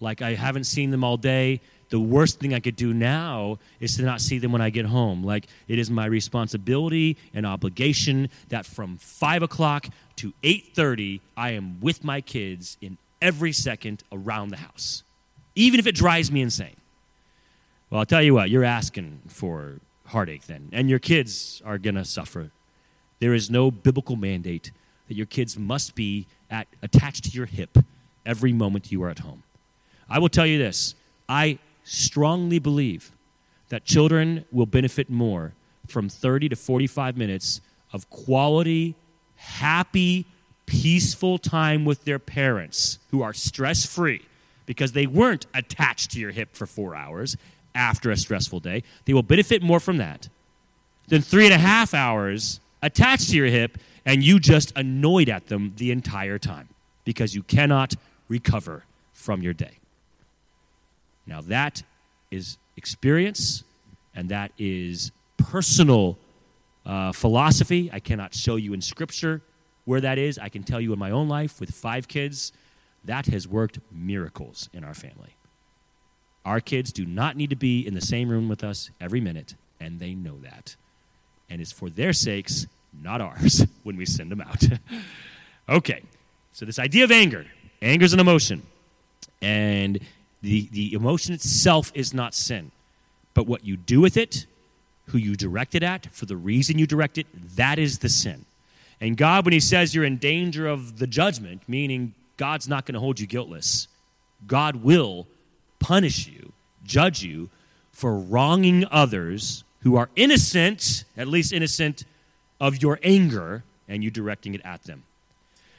Like, I haven't seen them all day. The worst thing I could do now is to not see them when I get home. Like, it is my responsibility and obligation that from five o'clock to eight thirty, I am with my kids in every second around the house, even if it drives me insane. Well, I'll tell you what, you're asking for heartache then, and your kids are going to suffer. There is no biblical mandate that your kids must be at, attached to your hip every moment you are at home. I will tell you this. I strongly believe that children will benefit more from thirty to forty-five minutes of quality, happy, peaceful time with their parents who are stress-free because they weren't attached to your hip for four hours after a stressful day. They will benefit more from that than three and a half hours attached to your hip, and you just annoyed at them the entire time because you cannot recover from your day. Now, that is experience, and that is personal uh, philosophy. I cannot show you in Scripture where that is. I can tell you in my own life with five kids, that has worked miracles in our family. Our kids do not need to be in the same room with us every minute, and they know that. And it's for their sakes, not ours, when we send them out. Okay, so this idea of anger. Anger is an emotion. And the, the emotion itself is not sin. But what you do with it, who you direct it at, for the reason you direct it, that is the sin. And God, when he says you're in danger of the judgment, meaning God's not going to hold you guiltless, God will punish you, judge you for wronging others who are innocent, at least innocent, of your anger, and you directing it at them.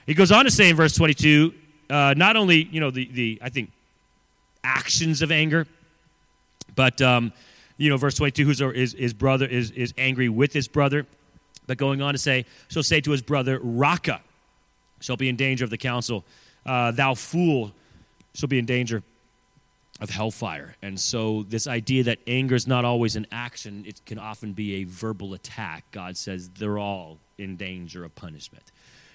He goes on to say in verse twenty-two, uh, not only, you know, the, the I think, actions of anger, but, um, you know, verse twenty-two, who's his, his brother is, is angry with his brother, but going on to say, shall say to his brother, Raca, shall be in danger of the council. Uh, thou fool, shall be in danger of hellfire. And so this idea that anger is not always an action, it can often be a verbal attack. God says they're all in danger of punishment.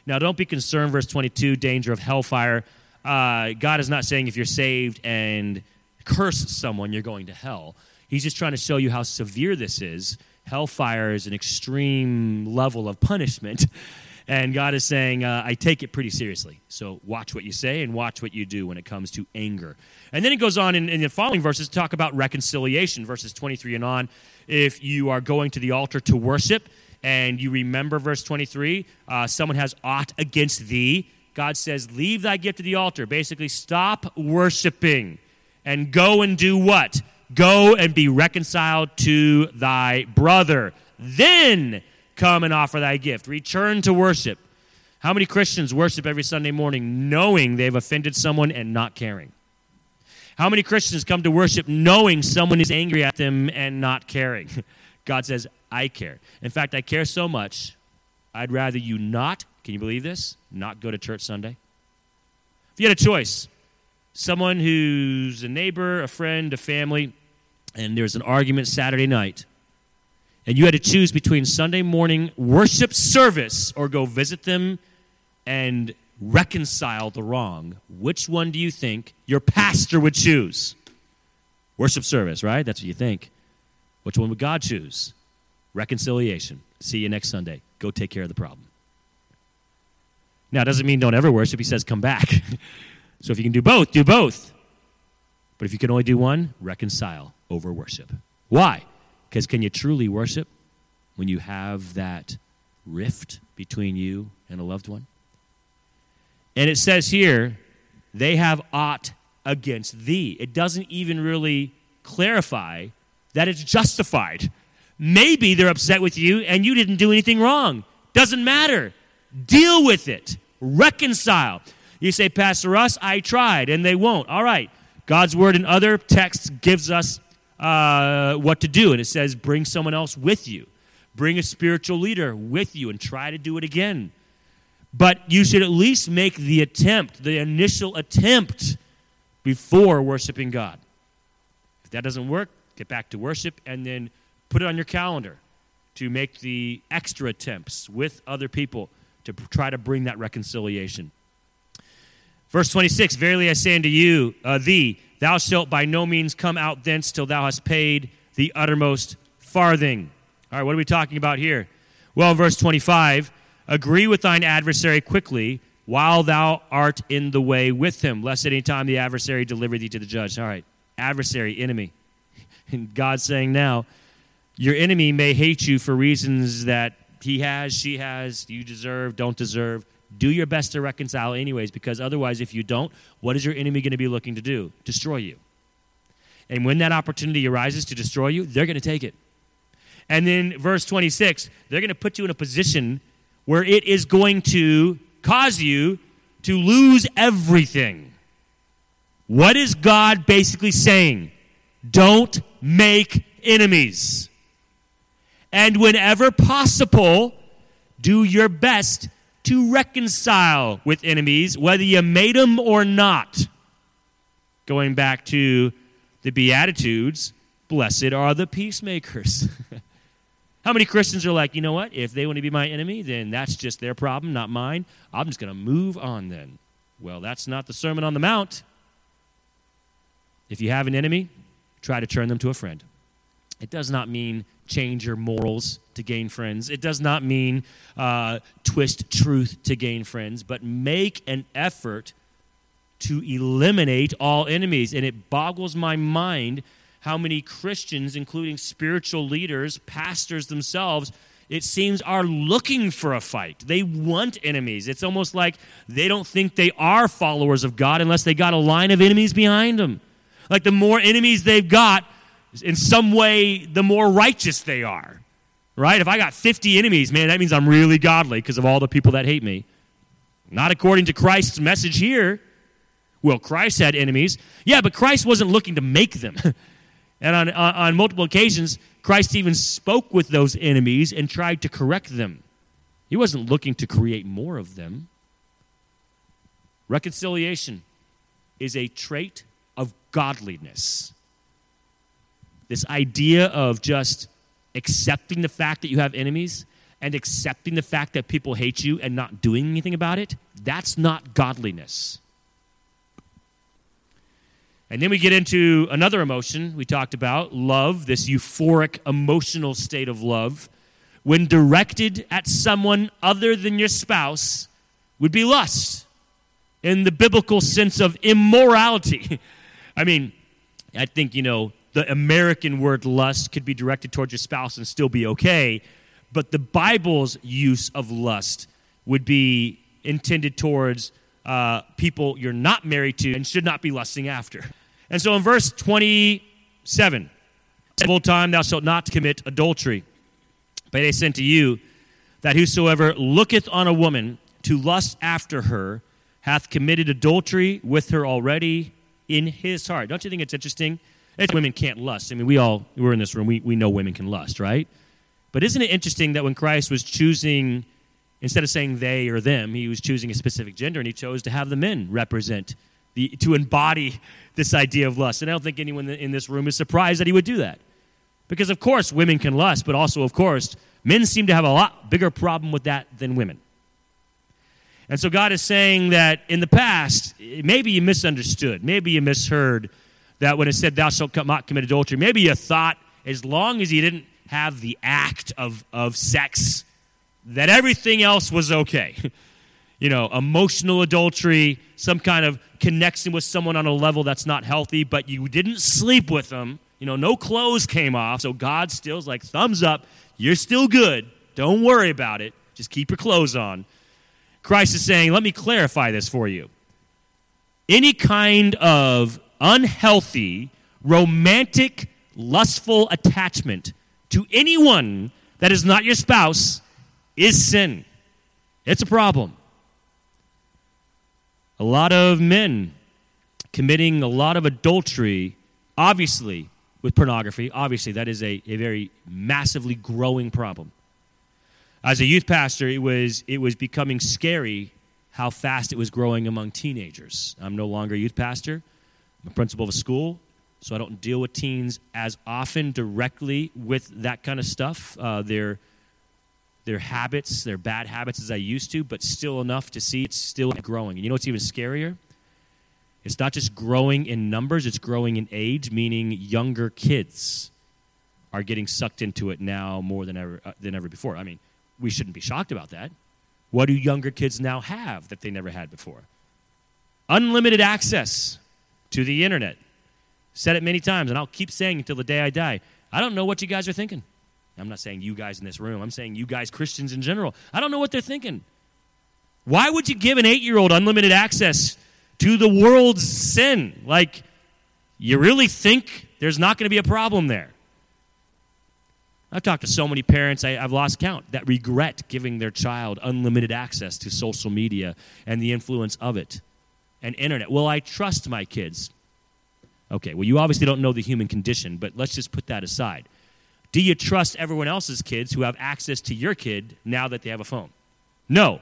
Now, don't be concerned, verse twenty-two, danger of hellfire. Uh, God is not saying if you're saved and curse someone, you're going to hell. He's just trying to show you how severe this is. Hellfire is an extreme level of punishment. And God is saying, uh, I take it pretty seriously. So watch what you say and watch what you do when it comes to anger. And then it goes on in, in the following verses to talk about reconciliation, verses twenty-three and on. If you are going to the altar to worship and you remember verse twenty-three, uh, someone has aught against thee, God says, leave thy gift at the altar. Basically, stop worshiping and go and do what? Go and be reconciled to thy brother. Then come and offer thy gift. Return to worship. How many Christians worship every Sunday morning knowing they've offended someone and not caring? How many Christians come to worship knowing someone is angry at them and not caring? God says, I care. In fact, I care so much, I'd rather you not, can you believe this, not go to church Sunday. If you had a choice, someone who's a neighbor, a friend, a family, and there's an argument Saturday night, and you had to choose between Sunday morning worship service or go visit them and reconcile the wrong, which one do you think your pastor would choose? Worship service, right? That's what you think. Which one would God choose? Reconciliation. See you next Sunday. Go take care of the problem. Now, it doesn't mean don't ever worship. He says come back. So if you can do both, do both. But if you can only do one, reconcile over worship. Why? Because can you truly worship when you have that rift between you and a loved one? And it says here, they have aught against thee. It doesn't even really clarify that it's justified. Maybe they're upset with you and you didn't do anything wrong. Doesn't matter. Deal with it. Reconcile. You say, Pastor Russ, I tried, and they won't. All right. God's word and other texts gives us uh, what to do. And it says, bring someone else with you. Bring a spiritual leader with you and try to do it again. But you should at least make the attempt, the initial attempt, before worshiping God. If that doesn't work, get back to worship and then put it on your calendar to make the extra attempts with other people to try to bring that reconciliation. Verse twenty-six, verily I say unto you, uh, thee, thou shalt by no means come out thence till thou hast paid the uttermost farthing. All right, what are we talking about here? Well, in verse twenty-five, agree with thine adversary quickly while thou art in the way with him, lest at any time the adversary deliver thee to the judge. All right, adversary, enemy. And God's saying now, your enemy may hate you for reasons that he has, she has, you deserve, don't deserve. Do your best to reconcile anyways, because otherwise, if you don't, what is your enemy going to be looking to do? Destroy you. And when that opportunity arises to destroy you, they're going to take it. And then verse twenty-six, they're going to put you in a position where it is going to cause you to lose everything. What is God basically saying? Don't make enemies. And whenever possible, do your best to reconcile with enemies, whether you made them or not. Going back to the Beatitudes, blessed are the peacemakers. How many Christians are like, you know what? If they want to be my enemy, then that's just their problem, not mine. I'm just going to move on then. Well, that's not the Sermon on the Mount. If you have an enemy, try to turn them to a friend. It does not mean change your morals to gain friends. It does not mean uh, twist truth to gain friends, but make an effort to eliminate all enemies. And it boggles my mind how many Christians, including spiritual leaders, pastors themselves, it seems are looking for a fight. They want enemies. It's almost like they don't think they are followers of God unless they got a line of enemies behind them. Like the more enemies they've got, in some way, the more righteous they are, right? If I got fifty enemies, man, that means I'm really godly because of all the people that hate me. Not according to Christ's message here. Well, Christ had enemies. Yeah, but Christ wasn't looking to make them. And on, on, on multiple occasions, Christ even spoke with those enemies and tried to correct them. He wasn't looking to create more of them. Reconciliation is a trait of godliness. This idea of just accepting the fact that you have enemies and accepting the fact that people hate you and not doing anything about it, that's not godliness. And then we get into another emotion we talked about, love, this euphoric, emotional state of love, when directed at someone other than your spouse, would be lust in the biblical sense of immorality. I mean, I think, you know, the American word lust could be directed towards your spouse and still be okay, but the Bible's use of lust would be intended towards uh, people you're not married to and should not be lusting after. And so in verse twenty-seven, full time thou shalt not commit adultery, but I say unto you that whosoever looketh on a woman to lust after her hath committed adultery with her already in his heart. Don't you think it's interesting? It's, women can't lust. I mean, we all, we're in this room, we, we know women can lust, right? But isn't it interesting that when Christ was choosing, instead of saying they or them, he was choosing a specific gender, and he chose to have the men represent, the to embody this idea of lust. And I don't think anyone in this room is surprised that he would do that. Because, of course, women can lust, but also, of course, men seem to have a lot bigger problem with that than women. And so God is saying that in the past, maybe you misunderstood, maybe you misheard that when it said, thou shalt not commit adultery, maybe you thought as long as you didn't have the act of, of sex, that everything else was okay. You know, emotional adultery, some kind of connection with someone on a level that's not healthy, but you didn't sleep with them. You know, no clothes came off, so God still's like, thumbs up, you're still good. Don't worry about it. Just keep your clothes on. Christ is saying, let me clarify this for you. Any kind of unhealthy, romantic, lustful attachment to anyone that is not your spouse is sin. It's a problem. A lot of men committing a lot of adultery, obviously, with pornography. Obviously, that is a, a very massively growing problem. As a youth pastor, it was it was becoming scary how fast it was growing among teenagers. I'm no longer a youth pastor. I'm a principal of a school, so I don't deal with teens as often directly with that kind of stuff. Uh, their their habits, their bad habits as I used to, but still enough to see it's still growing. And you know what's even scarier? It's not just growing in numbers, it's growing in age, meaning younger kids are getting sucked into it now more than ever uh, than ever before. I mean, we shouldn't be shocked about that. What do younger kids now have that they never had before? Unlimited access to the internet. Said it many times, and I'll keep saying until the day I die. I don't know what you guys are thinking. I'm not saying you guys in this room. I'm saying you guys, Christians in general. I don't know what they're thinking. Why would you give an eight-year-old unlimited access to the world's sin? Like, you really think there's not going to be a problem there? I've talked to so many parents, I, I've lost count, that regret giving their child unlimited access to social media and the influence of it and internet. Will I trust my kids? Okay, well, you obviously don't know the human condition, but let's just put that aside. Do you trust everyone else's kids who have access to your kid now that they have a phone? No.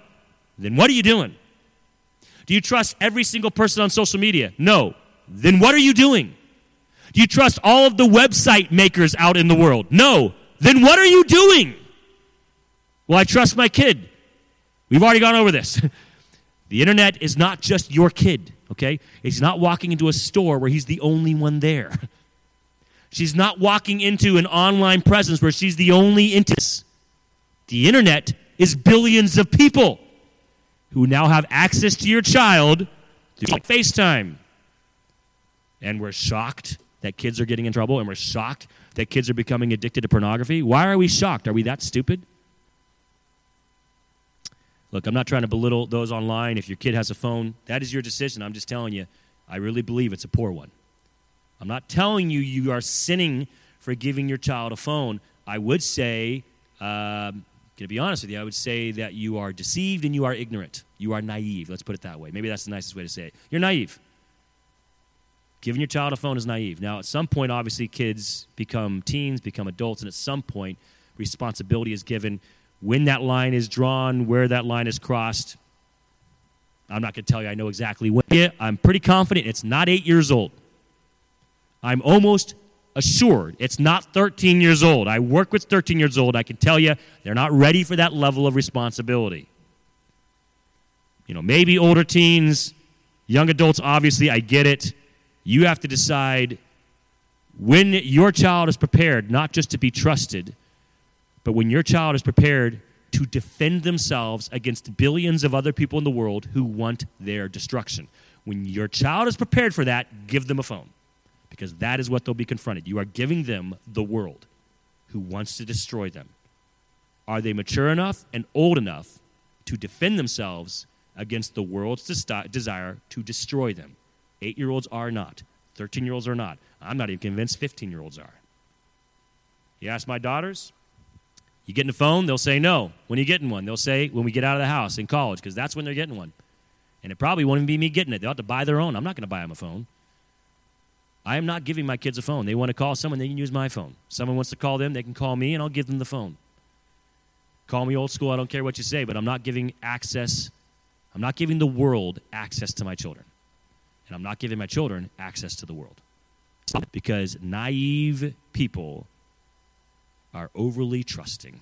Then what are you doing? Do you trust every single person on social media? No. Then what are you doing? Do you trust all of the website makers out in the world? No. Then what are you doing? Well, I trust my kid. We've already gone over this. The internet is not just your kid, okay? He's not walking into a store where he's the only one there. She's not walking into an online presence where she's the only entity. The internet is billions of people who now have access to your child through FaceTime. And we're shocked that kids are getting in trouble, and we're shocked that kids are becoming addicted to pornography. Why are we shocked? Are we that stupid? Look, I'm not trying to belittle those online. If your kid has a phone, that is your decision. I'm just telling you, I really believe it's a poor one. I'm not telling you you are sinning for giving your child a phone. I would say, uh, I'm going to be honest with you, I would say that you are deceived and you are ignorant. You are naive. Let's put it that way. Maybe that's the nicest way to say it. You're naive. Giving your child a phone is naive. Now, at some point, obviously, kids become teens, become adults, and at some point, responsibility is given. When that line is drawn, where that line is crossed, I'm not going to tell you I know exactly when. I'm pretty confident it's not eight years old. I'm almost assured it's not thirteen years old. I work with thirteen years old. I can tell you they're not ready for that level of responsibility. You know, maybe older teens, young adults, obviously, I get it. You have to decide when your child is prepared not just to be trusted, but when your child is prepared to defend themselves against billions of other people in the world who want their destruction. When your child is prepared for that, give them a phone, because that is what they'll be confronted. You are giving them the world who wants to destroy them. Are they mature enough and old enough to defend themselves against the world's desire to destroy them? Eight-year-olds are not. Thirteen-year-olds are not. I'm not even convinced fifteen-year-olds are. You ask my daughters, You getting a phone? They'll say no. When are you getting one? They'll say when we get out of the house in college, because that's when they're getting one. And it probably won't even be me getting it. They'll have to buy their own. I'm not going to buy them a phone. I am not giving my kids a phone. They want to call someone, they can use my phone. Someone wants to call them, they can call me, and I'll give them the phone. Call me old school, I don't care what you say, but I'm not giving access. I'm not giving the world access to my children. And I'm not giving my children access to the world. Because naive people are overly trusting.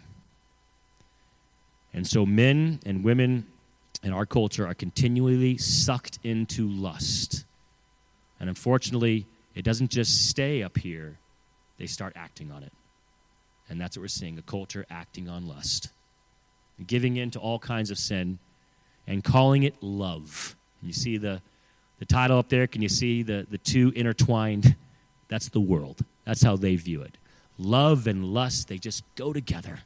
And so men and women in our culture are continually sucked into lust. And unfortunately, it doesn't just stay up here. They start acting on it. And that's what we're seeing, a culture acting on lust, giving in to all kinds of sin and calling it love. And you see the, the title up there. Can you see the, the two intertwined? That's the world. That's how they view it. Love and lust, they just go together.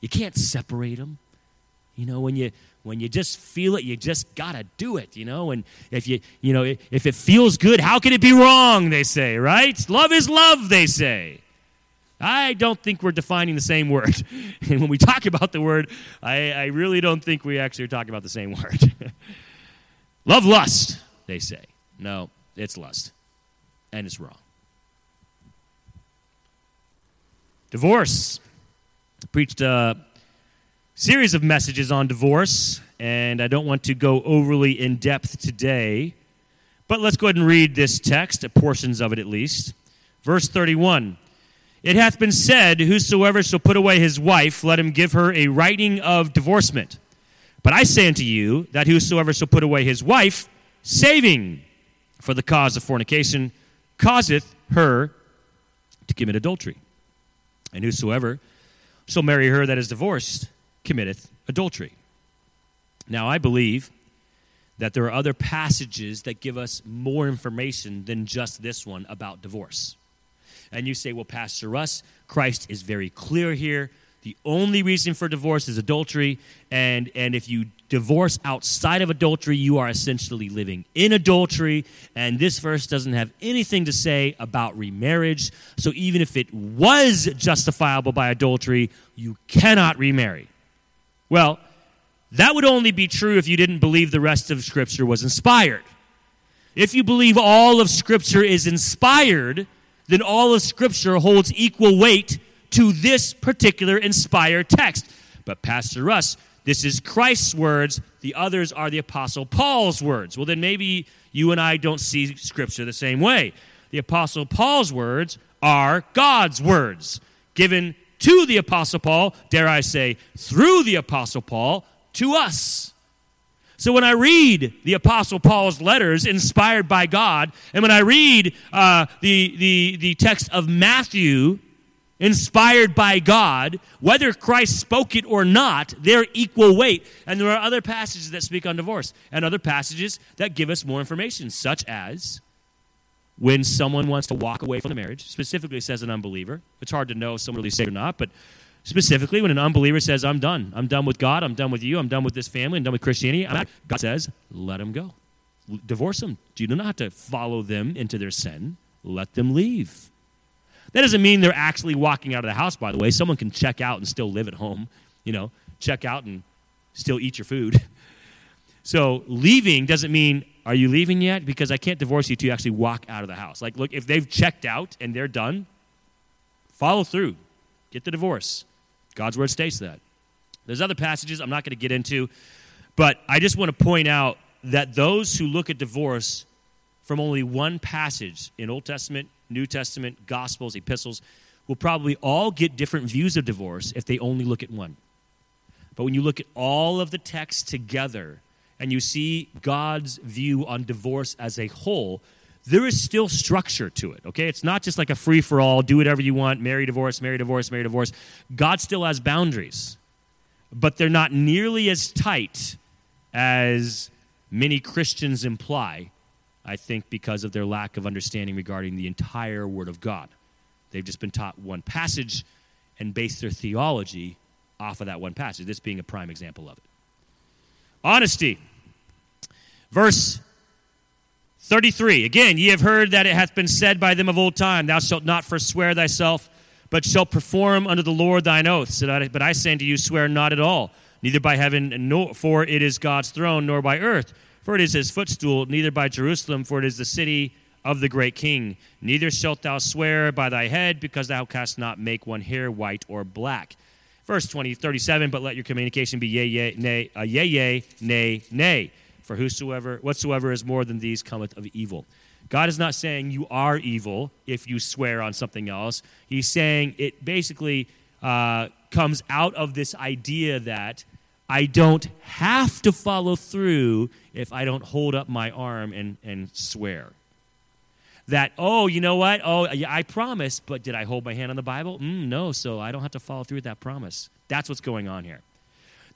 You can't separate them. You know, when you when you just feel it, you just got to do it, you know. And if you, you know, if it feels good, how can it be wrong, they say, right? Love is love, they say. I don't think we're defining the same word. And when we talk about the word, I, I really don't think we actually are talking about the same word. Love, lust, they say. No, it's lust, and it's wrong. Divorce. I preached a series of messages on divorce, and I don't want to go overly in-depth today, but let's go ahead and read this text, portions of it at least. Verse thirty-one, it hath been said, whosoever shall put away his wife, let him give her a writing of divorcement. But I say unto you, that whosoever shall put away his wife, saving for the cause of fornication, causeth her to commit adultery. And whosoever shall marry her that is divorced committeth adultery. Now, I believe that there are other passages that give us more information than just this one about divorce. And you say, well, Pastor Russ, Christ is very clear here. The only reason for divorce is adultery. And, and if you divorce outside of adultery, you are essentially living in adultery. And this verse doesn't have anything to say about remarriage. So even if it was justifiable by adultery, you cannot remarry. Well, that would only be true if you didn't believe the rest of Scripture was inspired. If you believe all of Scripture is inspired, then all of Scripture holds equal weight to this particular inspired text. But Pastor Russ, this is Christ's words. The others are the Apostle Paul's words. Well, then maybe you and I don't see Scripture the same way. The Apostle Paul's words are God's words, given to the Apostle Paul, dare I say, through the Apostle Paul, to us. So when I read the Apostle Paul's letters inspired by God, and when I read uh, the, the, the text of Matthew inspired by God, whether Christ spoke it or not, they're equal weight. And there are other passages that speak on divorce and other passages that give us more information, such as when someone wants to walk away from the marriage, specifically it says an unbeliever. It's hard to know if someone really saved or not, but specifically when an unbeliever says, I'm done. I'm done with God. I'm done with you. I'm done with this family. I'm done with Christianity. I'm not. God says, let them go. Divorce them. You do not have to follow them into their sin. Let them leave. That doesn't mean they're actually walking out of the house, by the way. Someone can check out and still live at home, you know, check out and still eat your food. So leaving doesn't mean, are you leaving yet? Because I can't divorce you to actually walk out of the house. Like, look, if they've checked out and they're done, follow through. Get the divorce. God's word states that. There's other passages I'm not going to get into, but I just want to point out that those who look at divorce from only one passage in Old Testament, New Testament, Gospels, Epistles, will probably all get different views of divorce if they only look at one. But when you look at all of the texts together and you see God's view on divorce as a whole, there is still structure to it, okay? It's not just like a free-for-all, do whatever you want, marry, divorce, marry, divorce, marry, divorce. God still has boundaries, but they're not nearly as tight as many Christians imply, I think because of their lack of understanding regarding the entire Word of God. They've just been taught one passage and based their theology off of that one passage, this being a prime example of it. Honesty. Verse thirty-three. Again, ye have heard that it hath been said by them of old time, thou shalt not forswear thyself, but shall perform unto the Lord thine oaths. But I say unto you, swear not at all, neither by heaven, nor, for it is God's throne, nor by earth, for it is his footstool, neither by Jerusalem, for it is the city of the great king. Neither shalt thou swear by thy head, because thou canst not make one hair white or black. Verse twenty, thirty-seven, but let your communication be yea, yea, nay, uh, yea, yea, nay, nay. For whosoever, whatsoever is more than these cometh of evil. God is not saying you are evil if you swear on something else. He's saying it basically uh, comes out of this idea that I don't have to follow through if I don't hold up my arm and, and swear. That, oh, you know what? Oh, I promise, but did I hold my hand on the Bible? Mm, no, so I don't have to follow through with that promise. That's what's going on here.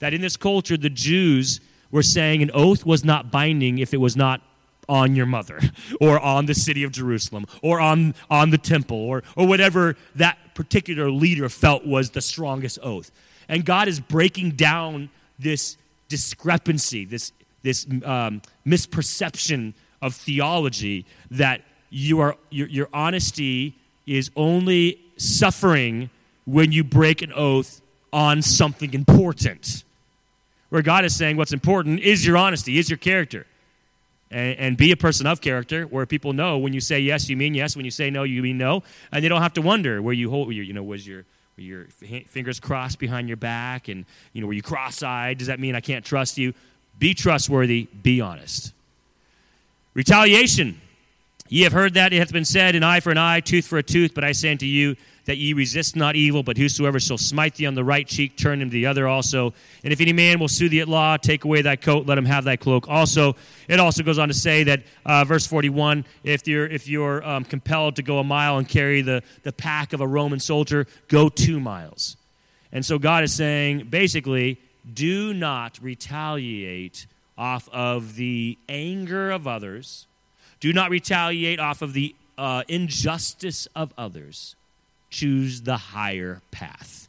That in this culture, the Jews were saying an oath was not binding if it was not on your mother or on the city of Jerusalem or on, on the temple or, or whatever that particular leader felt was the strongest oath. And God is breaking down this discrepancy, this, this um, misperception of theology that You are your, your honesty is only suffering when you break an oath on something important. Where God is saying what's important is your honesty, is your character. And, and be a person of character where people know when you say yes, you mean yes. When you say no, you mean no. And they don't have to wonder where you hold, you know, was your your fingers crossed behind your back and, you know, were you cross-eyed? Does that mean I can't trust you? Be trustworthy. Be honest. Retaliation. Ye have heard that it hath been said, an eye for an eye, tooth for a tooth. But I say unto you that ye resist not evil, but whosoever shall smite thee on the right cheek, turn him to the other also. And if any man will sue thee at law, take away thy coat, let him have thy cloak also. It also goes on to say that, uh, verse forty-one, if you're if you're um, compelled to go a mile and carry the, the pack of a Roman soldier, go two miles. And so God is saying, basically, do not retaliate off of the anger of others. Do not retaliate off of the uh, injustice of others. Choose the higher path.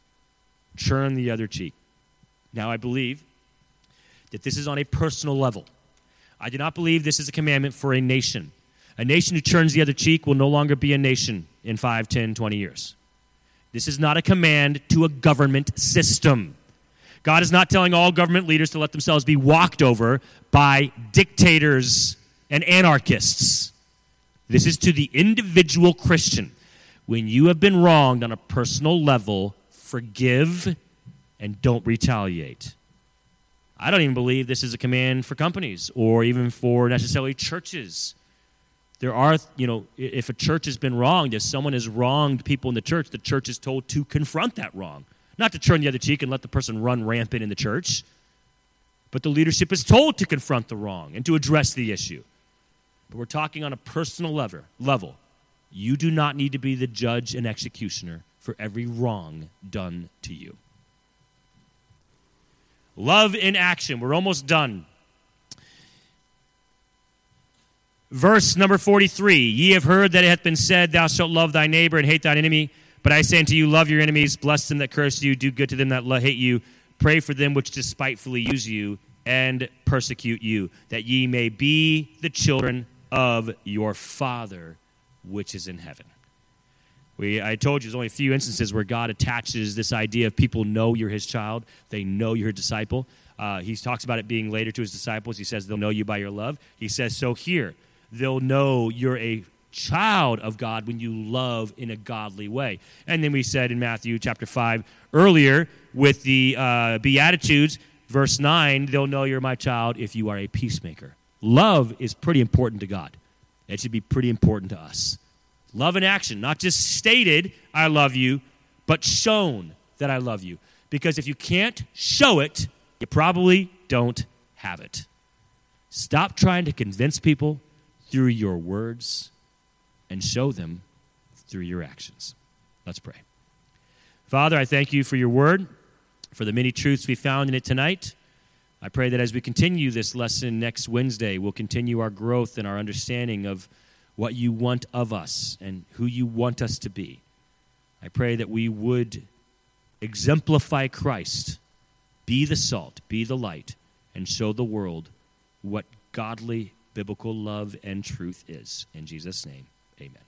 Turn the other cheek. Now, I believe that this is on a personal level. I do not believe this is a commandment for a nation. A nation who turns the other cheek will no longer be a nation in five, ten, twenty years. This is not a command to a government system. God is not telling all government leaders to let themselves be walked over by dictators and anarchists. This is to the individual Christian. When you have been wronged on a personal level, forgive and don't retaliate. I don't even believe this is a command for companies or even for necessarily churches. There are, you know, if a church has been wronged, if someone has wronged people in the church, the church is told to confront that wrong, not to turn the other cheek and let the person run rampant in the church. But the leadership is told to confront the wrong and to address the issue. But we're talking on a personal level. level. You do not need to be the judge and executioner for every wrong done to you. Love in action. We're almost done. Verse number forty-three. Ye have heard that it hath been said, thou shalt love thy neighbor and hate thine enemy. But I say unto you, love your enemies, bless them that curse you, do good to them that hate you, pray for them which despitefully use you and persecute you, that ye may be the children of your Father which is in heaven. We, I told you there's only a few instances where God attaches this idea of people know you're his child, they know you're a disciple. Uh, he talks about it being later to his disciples. He says they'll know you by your love. He says so here, they'll know you're a child of God when you love in a godly way. And then we said in Matthew chapter five earlier with the uh, Beatitudes, verse nine, they'll know you're my child if you are a peacemaker. Love is pretty important to God. It should be pretty important to us. Love in action, not just stated, I love you, but shown that I love you. Because if you can't show it, you probably don't have it. Stop trying to convince people through your words and show them through your actions. Let's pray. Father, I thank you for your word, for the many truths we found in it tonight. I pray that as we continue this lesson next Wednesday, we'll continue our growth and our understanding of what you want of us and who you want us to be. I pray that we would exemplify Christ, be the salt, be the light, and show the world what godly, biblical love and truth is. In Jesus' name, amen.